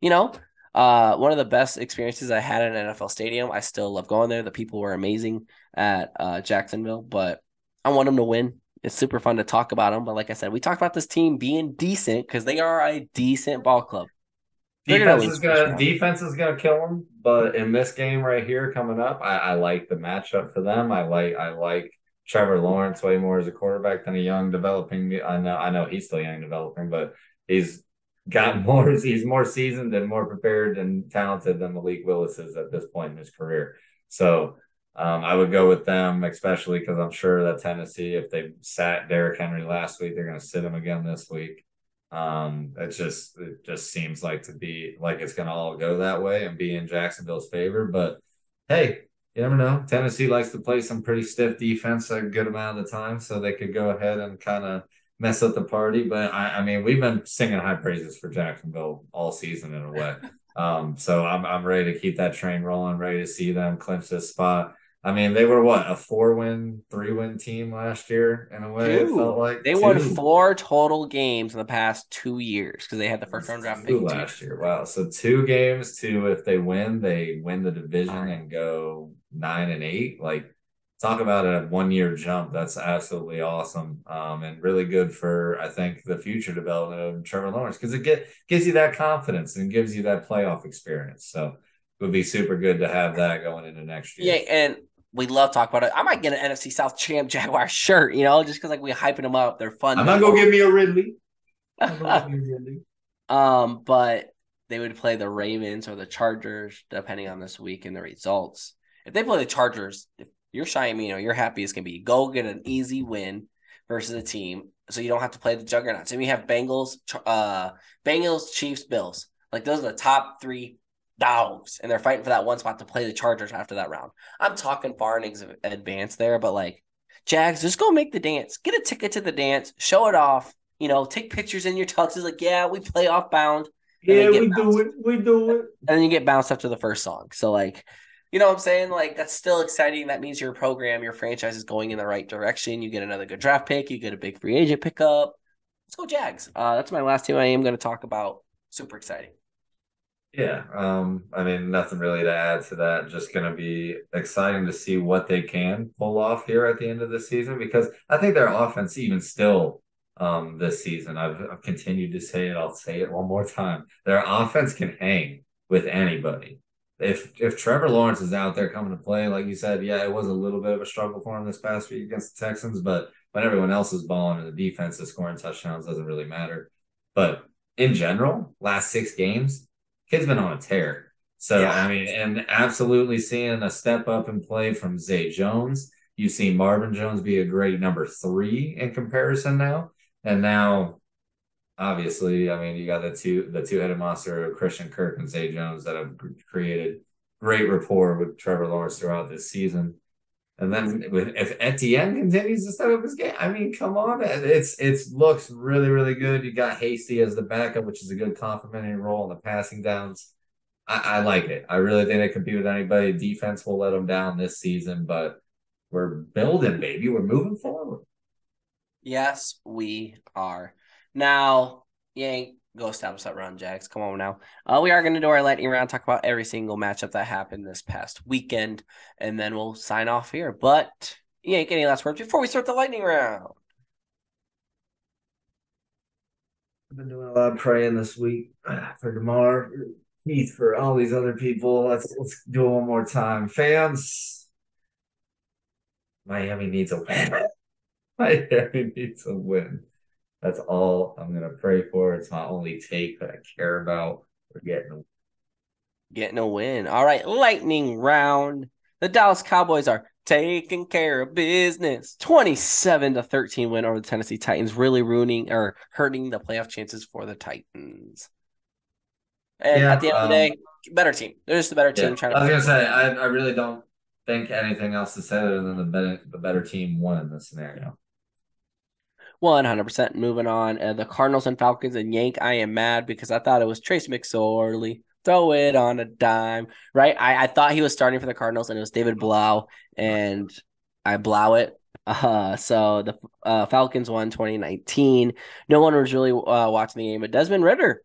You know, Uh, one of the best experiences I had in an N F L stadium. I still love going there. The people were amazing at uh, Jacksonville, but I want them to win. It's super fun to talk about them. But like I said, we talked about this team being decent because they are a decent ball club. Defense is, gonna, defense is going to kill them, but in this game right here coming up, I, I like the matchup for them. I like I like Trevor Lawrence way more as a quarterback than a young developing. I know I know he's still young developing, but he's got more. He's more seasoned and more prepared and talented than Malik Willis is at this point in his career. So um, I would go with them, especially because I'm sure that Tennessee, if they sat Derrick Henry last week, they're going to sit him again this week. Um, it just it just seems like to be like it's gonna all go that way and be in Jacksonville's favor. But hey, you never know. Tennessee likes to play some pretty stiff defense a good amount of the time, so they could go ahead and kind of mess up the party. But I, I mean, we've been singing high praises for Jacksonville all season in a way. Um, so I'm I'm ready to keep that train rolling, ready to see them clinch this spot. I mean, they were, what, a four-win, three-win team last year in a way, Dude, it felt like. They two. won four total games in the past two years because they had the first-round draft pick last year. Wow, so two games to, if they win, they win the division right. and go nine and eight. Like, talk about a one-year jump. That's absolutely awesome um, and really good for, I think, the future development of Trevor Lawrence because it get, gives you that confidence and gives you that playoff experience. So it would be super good to have that going into next year. Yeah, and we love talking about it. I might get an N F C South Champ Jaguar shirt, you know, just because like we hyping them up. They're fun. I'm not gonna give me a Ridley. I'm not gonna give me a Ridley. Um, but they would play the Ravens or the Chargers, depending on this week and the results. If they play the Chargers, if you're Shyamino, you know, you're happy as can be. Go get an easy win versus a team, so you don't have to play the juggernauts. And we have Bengals, uh, Bengals, Chiefs, Bills. Like those are the top three dogs, and they're fighting for that one spot to play the Chargers after that round. I'm talking far in advance there, but like Jags, just go make the dance. Get a ticket to the dance. Show it off. You know, take pictures in your tuxes. Like, yeah, we play off bound. Yeah, we do it. We do it. And then you get bounced after the first song. So like, you know what I'm saying? Like, that's still exciting. That means your program, your franchise is going in the right direction. You get another good draft pick. You get a big free agent pickup. Let's go Jags. Uh, that's my last team I am going to talk about. Super exciting. Yeah, um, I mean, nothing really to add to that. Just going to be exciting to see what they can pull off here at the end of the season because I think their offense, even still um, this season, I've, I've continued to say it. I'll say it one more time. Their offense can hang with anybody. If if Trevor Lawrence is out there coming to play, like you said, yeah, it was a little bit of a struggle for him this past week against the Texans, but when everyone else is balling and the defense is scoring touchdowns, doesn't really matter. But in general, last six games, kid's been on a tear. So, yeah. I mean, and absolutely seeing a step up in play from Zay Jones. You've seen Marvin Jones be a great number three in comparison now. And now, obviously, I mean, you got the two the two-headed monster of Christian Kirk and Zay Jones that have created great rapport with Trevor Lawrence throughout this season. And then with, if Etienne continues to step up his game, I mean, come on. It's it looks really, really good. You got Hasty as the backup, which is a good complimentary role on the passing downs. I, I like it. I really think they compete with anybody. Defense will let them down this season, but we're building, baby. We're moving forward. Yes, we are. Now, Yank, go establish that round, Jags. Come on now. Uh, we are going to do our lightning round, talk about every single matchup that happened this past weekend, and then we'll sign off here. But, Yank, any last words before we start the lightning round? I've been doing a lot of praying this week for DeMar, Keith, for all these other people. Let's, let's do it one more time. Fans, Miami needs a win. Miami needs a win. That's all I'm going to pray for. It's my only take that I care about. We're getting a win. Getting a win. All right, lightning round. The Dallas Cowboys are taking care of business. twenty-seven to thirteen win over the Tennessee Titans, really ruining or hurting the playoff chances for the Titans. And yeah, at the end um, of the day, better team. They're just the better team. Yeah, trying to I was going to say, I, I really don't think anything else is said other than the better, the better team won in this scenario. one hundred percent moving on. Uh, the Cardinals and Falcons and Yank, I am mad because I thought it was Trace McSorley. Throw it on a dime, right? I, I thought he was starting for the Cardinals, and it was David Blau, and I Blau it. Uh, so the uh, Falcons won twenty nineteen. No one was really uh, watching the game, but Desmond Ridder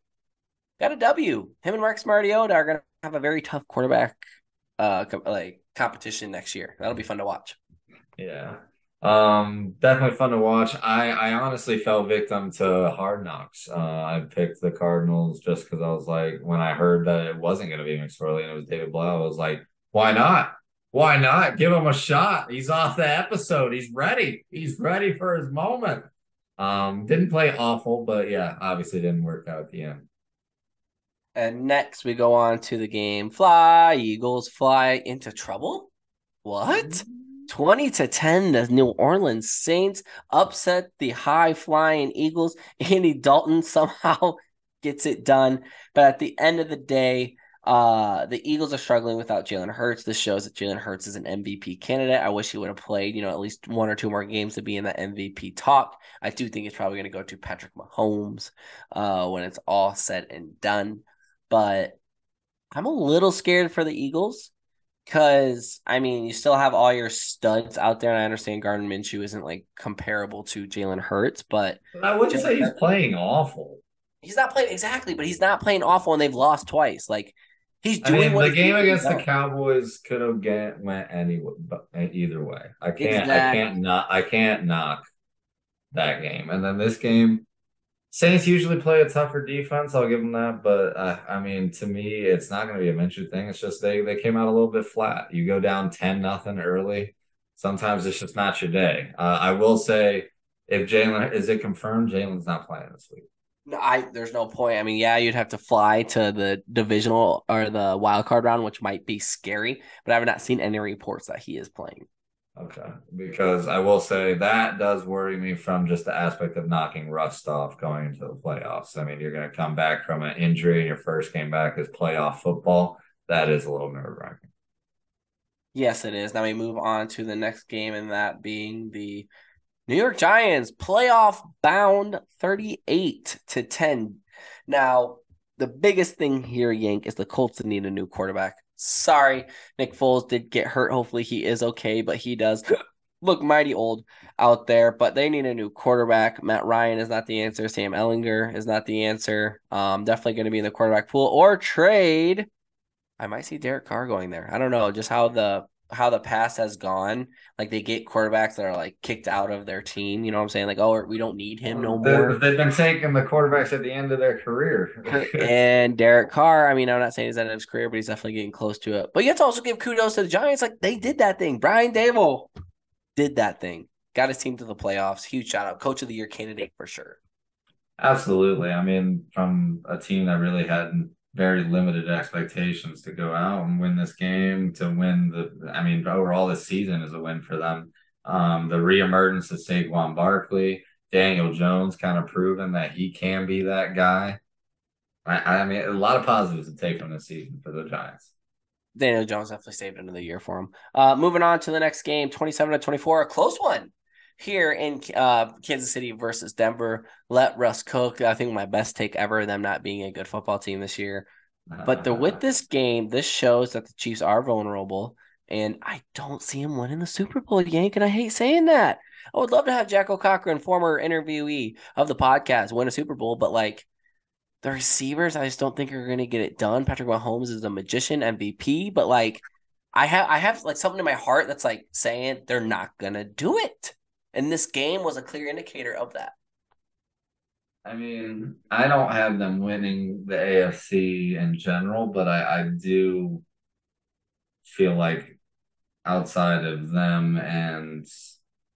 got a W. Him and Rex Mariota are going to have a very tough quarterback uh, co- like competition next year. That'll be fun to watch. Yeah, um, definitely fun to watch. I, I honestly fell victim to Hard Knocks. Uh, I picked the Cardinals just because I was like, when I heard that it wasn't going to be McSorley and it was David Blau, I was like, why not? Why not? Give him a shot. He's off the episode. He's ready. He's ready for his moment. Um, didn't play awful, but yeah, obviously didn't work out at the end. And next we go on to the game. Fly, Eagles fly into trouble. What? twenty to ten, the New Orleans Saints upset the high-flying Eagles. Andy Dalton somehow gets it done. But at the end of the day, Uh, the Eagles are struggling without Jalen Hurts. This shows that Jalen Hurts is an M V P candidate. I wish he would have played, you know, at least one or two more games to be in that M V P talk. I do think it's probably going to go to Patrick Mahomes uh, when it's all said and done. But I'm a little scared for the Eagles because, I mean, you still have all your studs out there, and I understand Gardner Minshew isn't, like, comparable to Jalen Hurts, but... I wouldn't say he's playing awful. He's not playing, exactly, but he's not playing awful, and they've lost twice, like... He's doing I mean, what the game against done. The Cowboys could have get, went any either way. I can't, exactly. I can't not, I can't knock that game. And then this game, Saints usually play a tougher defense. I'll give them that, but uh, I mean, to me, it's not going to be a Minshew thing. It's just they they came out a little bit flat. You go down ten nothing early. Sometimes it's just not your day. Uh, I will say, if Jalen is it confirmed, Jalen's not playing this week. No, I there's no point. I mean, yeah, you'd have to fly to the divisional or the wild card round, which might be scary, but I've not seen any reports that he is playing. Okay, because I will say that does worry me from just the aspect of knocking rust off going into the playoffs. I mean, you're going to come back from an injury and your first game back is playoff football. That is a little nerve-wracking. Yes, it is. Now we move on to the next game, and that being the New York Giants playoff bound thirty-eight to ten. Now, the biggest thing here, Yank, is the Colts need a new quarterback. Sorry, Nick Foles did get hurt. Hopefully he is okay, but he does look mighty old out there. But they need a new quarterback. Matt Ryan is not the answer. Sam Ehlinger is not the answer. Um, definitely going to be in the quarterback pool or trade. I might see Derek Carr going there. I don't know just how the... how the past has gone. Like, they get quarterbacks that are like kicked out of their team, you know what I'm saying? Like, oh, we don't need him no more. They've been taking the quarterbacks at the end of their career. And Derek Carr, I mean, I'm not saying he's out of his career, but he's definitely getting close to it. But you have to also give kudos to the Giants. Like, they did that thing. Brian Daboll did that thing. Got his team to the playoffs. Huge shout out. Coach of the year candidate for sure. Absolutely. I mean, from a team that really hadn't very limited expectations to go out and win this game, to win the, I mean, overall this season is a win for them. Um, the reemergence of Saquon Barkley, Daniel Jones kind of proven that he can be that guy. I, I mean, a lot of positives to take from this season for the Giants. Daniel Jones definitely saved another year for him. Uh, moving on to the next game, twenty-seven to twenty-four, a close one here in uh, Kansas City versus Denver. Let Russ cook. I think my best take ever, them not being a good football team this year. But the, with this game, this shows that the Chiefs are vulnerable, and I don't see them winning the Super Bowl, Yank, and I hate saying that. I would love to have Jack O'Cochran, former interviewee of the podcast, win a Super Bowl, but, like, the receivers, I just don't think are going to get it done. Patrick Mahomes is a magician, M V P, but, like, I have, I have like something in my heart that's, like, saying they're not going to do it. And this game was a clear indicator of that. I mean, I don't have them winning the A F C in general, but I, I do feel like outside of them and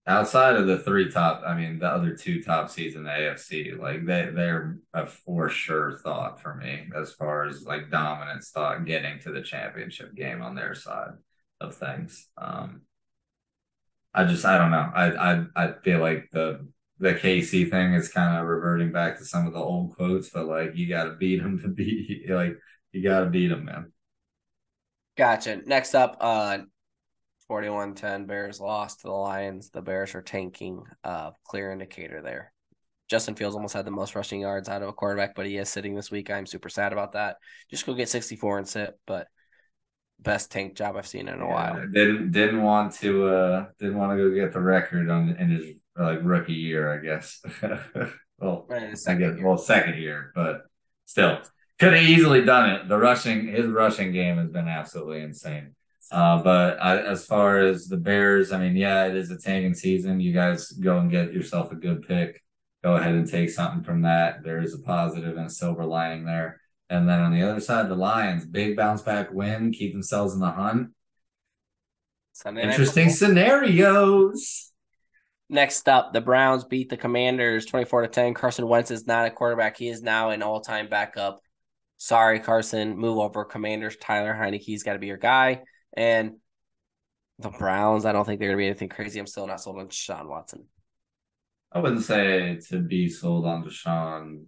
outside of the three top, I mean, the other two top seeds in the A F C, like they, they're a for sure thought for me as far as like dominance thought getting to the championship game on their side of things. Um, I just, I don't know. I I I feel like the the K C thing is kind of reverting back to some of the old quotes, but like you got to beat them to beat, like you got to beat them, man. Gotcha. Next up, uh, forty-one ten Bears lost to the Lions. The Bears are tanking. Uh, clear indicator there. Justin Fields almost had the most rushing yards out of a quarterback, but he is sitting this week. I'm super sad about that. Just go get sixty-four and sit, but. Best tank job I've seen in a yeah, while. Didn't didn't want to uh didn't want to go get the record on in his like rookie year, I guess. well, right, second I guess, year. well, second year, but still, could have easily done it. The rushing, his rushing game has been absolutely insane. Uh, but I, as far as the Bears, I mean, yeah, it is a tanking season. You guys go and get yourself a good pick. Go ahead and take something from that. There is a positive and a silver lining there. And then on the other side, the Lions, big bounce back win, keep themselves in the hunt. Sunday Interesting scenarios. Next up, the Browns beat the Commanders twenty-four to ten. Carson Wentz is not a quarterback. He is now an all-time backup. Sorry, Carson. Move over. Commanders, Tyler Heineke's got to be your guy. And the Browns, I don't think they're going to be anything crazy. I'm still not sold on Deshaun Watson. I wouldn't say to be sold on Deshaun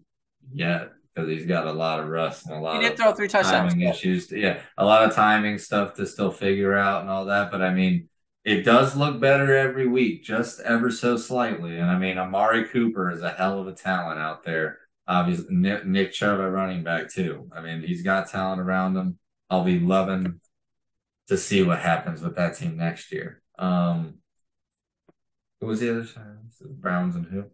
yet because he's got a lot of rust and a lot he did of throw three touchdowns. timing issues. Yeah, a lot of timing stuff to still figure out and all that. But, I mean, it does look better every week, just ever so slightly. And, I mean, Amari Cooper is a hell of a talent out there. Obviously, Nick, Nick Chubb at running back, too. I mean, he's got talent around him. I'll be loving to see what happens with that team next year. Um, who was the other side? Browns and who?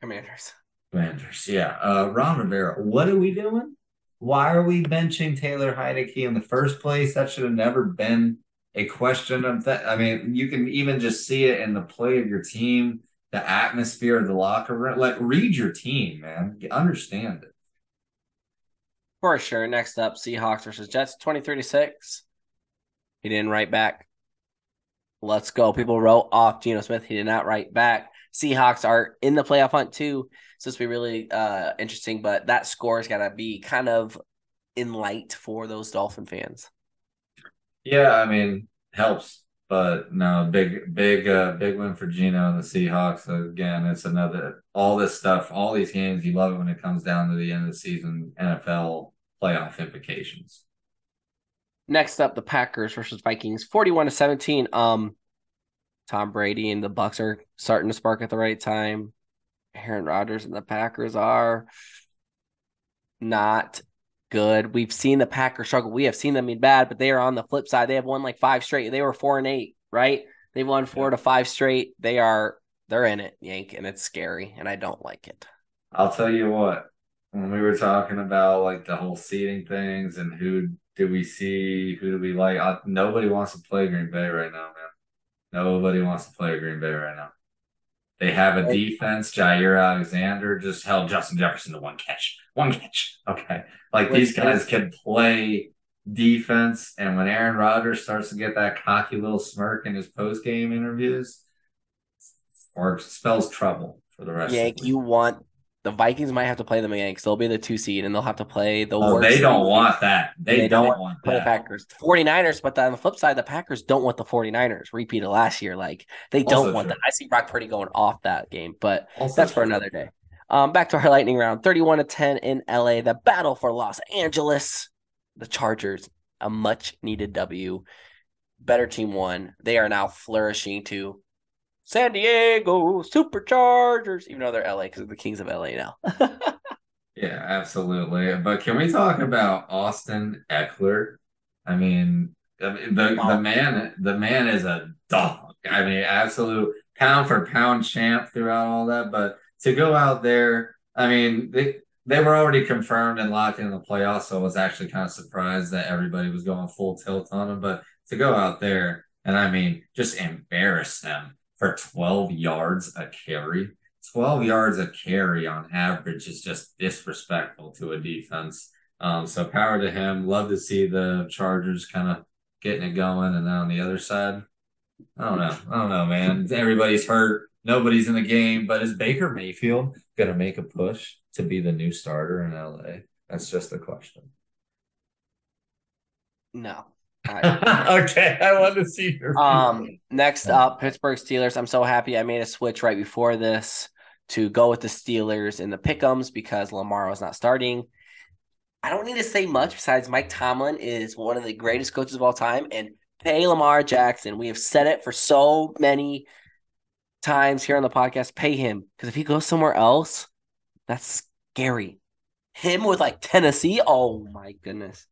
Commanders. Commanders, yeah. Uh, Ron Rivera, what are we doing? Why are we benching Taylor Heineke in the first place? That should have never been a question of that. I mean, you can even just see it in the play of your team, the atmosphere of the locker room. Like, read your team, man. Understand it. For sure. Next up, Seahawks versus Jets, twenty-three to six. He didn't write back. Let's go. People wrote off Geno Smith. He did not write back. Seahawks are in the playoff hunt too. So it's going to be really uh, interesting, but that score has got to be kind of in light for those Dolphin fans. Yeah, I mean, helps. But no, big, big, uh, big win for Geno and the Seahawks. Again, it's another – all this stuff, all these games, you love it when it comes down to the end of the season, N F L playoff implications. Next up, the Packers versus Vikings, forty-one to seventeen. Um, Tom Brady and the Bucs are starting to spark at the right time. Aaron Rodgers and the Packers are not good. We've seen the Packers struggle. We have seen them be bad, but they are on the flip side. They have won like five straight. They were four and eight, right? They've won four to five straight. They are they're in it, Yank, and it's scary, and I don't like it. I'll tell you what. When we were talking about like the whole seeding things and who do we see, who do we like, I, nobody wants to play Green Bay right now, man. Nobody wants to play Green Bay right now. They have a defense. Jair Alexander just held Justin Jefferson to one catch. One catch. Okay. Like, these guys can play defense, and when Aaron Rodgers starts to get that cocky little smirk in his post-game interviews, or spells trouble for the rest yeah, of the league. You want The Vikings might have to play them again because they'll be the two seed and they'll have to play the oh, worst. They don't want that. They, they don't, don't want play that. The Packers. The 49ers, but on the flip side, the Packers don't want the 49ers. Repeat of last year. Like, they don't also want true. that. I see Brock Purdy going off that game, but also that's true. for another day. Um, back to our lightning round. thirty-one to ten in L A. The battle for Los Angeles. The Chargers, a much-needed W. Better team won. They are now flourishing too. San Diego Superchargers, even though they're L A because they're the Kings of L A now. Yeah, absolutely. But can we talk about Austin Eckler? I mean, the the man the man is a dog. I mean, absolute pound for pound champ throughout all that. But to go out there, I mean, they they were already confirmed and locked in the playoffs, so I was actually kind of surprised that everybody was going full tilt on them. But to go out there and, I mean, just embarrass them. For twelve yards a carry, twelve yards a carry on average is just disrespectful to a defense. Um, so power to him. Love to see the Chargers kind of getting it going. And then on the other side, I don't know. I don't know, man. Everybody's hurt. Nobody's in the game. But is Baker Mayfield going to make a push to be the new starter in L A? That's just the question. No. I, okay, I want to see your um, next up, Pittsburgh Steelers. I'm so happy I made a switch right before this to go with the Steelers in the pick'ems because Lamar is not starting. I don't need to say much besides Mike Tomlin is one of the greatest coaches of all time, and pay Lamar Jackson. We have said it for so many times here on the podcast. Pay him, because if he goes somewhere else, that's scary. Him with like Tennessee, oh my goodness.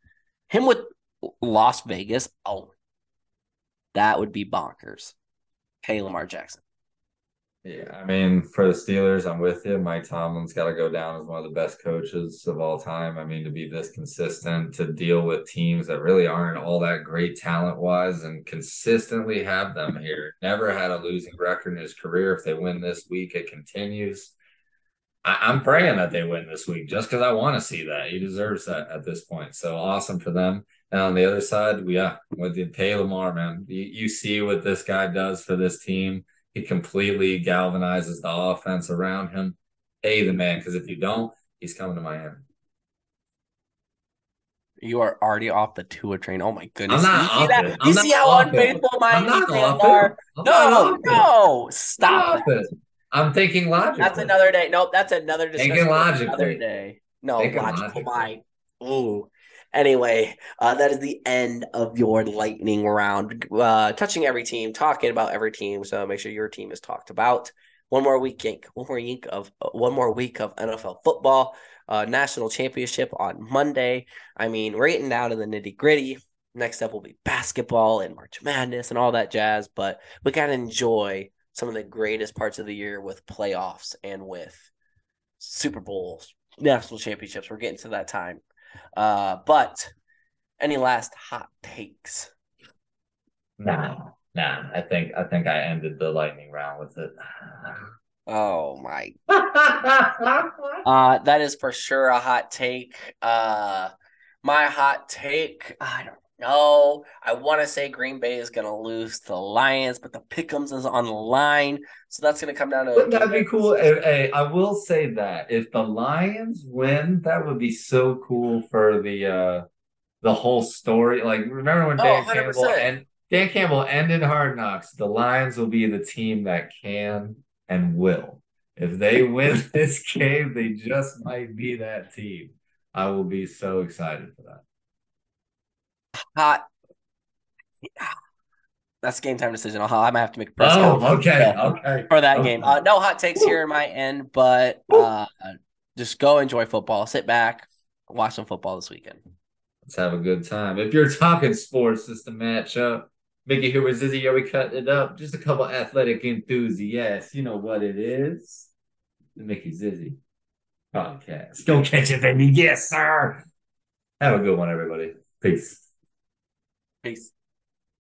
Him with Las Vegas, oh, that would be bonkers. Pay Lamar Jackson. Yeah, I mean, for the Steelers, I'm with you. Mike Tomlin's got to go down as one of the best coaches of all time. I mean, to be this consistent, to deal with teams that really aren't all that great talent-wise and consistently have them here. Never had a losing record in his career. If they win this week, it continues. I- I'm praying that they win this week just because I want to see that. He deserves that at this point. So awesome for them. And on the other side, yeah, with the Tay Lamar, man, you, you see what this guy does for this team. He completely galvanizes the offense around him. Pay the man, because if you don't, he's coming to Miami. You are already off the Tua train. Oh, my goodness. I'm not you see, that? I'm you not see how unfaithful Miami fans are? No, no, stop it. I'm thinking logically. That's another day. Nope, that's another discussion. Thinking logically. Another day. No, thinking logical mind. Ooh. Anyway, uh, that is the end of your lightning round. Uh, touching every team, talking about every team. So make sure your team is talked about. One more week, Yank. One more week of one more week of N F L football. Uh, national championship on Monday. I mean, we're getting down to the nitty gritty. Next up will be basketball and March Madness and all that jazz. But we gotta enjoy some of the greatest parts of the year with playoffs and with Super Bowls, national championships. We're getting to that time. Uh, but any last hot takes? Nah, nah. I think I think I ended the lightning round with it. Oh my! uh, that is for sure a hot take. Uh, my hot take. I don't know. I want to say Green Bay is gonna lose to the Lions, but the pick'ems is on the line, so that's gonna come down to. Wouldn't that be cool? Hey, hey, I will say that if the Lions win, that would be so cool for the uh, the whole story. Like, remember when Dan oh, Campbell and Dan Campbell ended Hard Knocks? The Lions will be the team that can and will. If they win this game, they just might be that team. I will be so excited for that. Hot. That's game time decision. I'll, I might have to make a press oh, conference okay, for, okay, for that okay. game. Uh, no hot takes here in my end, but uh, just go enjoy football. Sit back, watch some football this weekend. Let's have a good time. If you're talking sports, it's the matchup. Mickey here with Zizzy. Are we cutting it up? Just a couple athletic enthusiasts. You know what it is. The Mickey Zizzy podcast. Go catch it, baby. Yes, sir. Have a good one, everybody. Peace. Peace.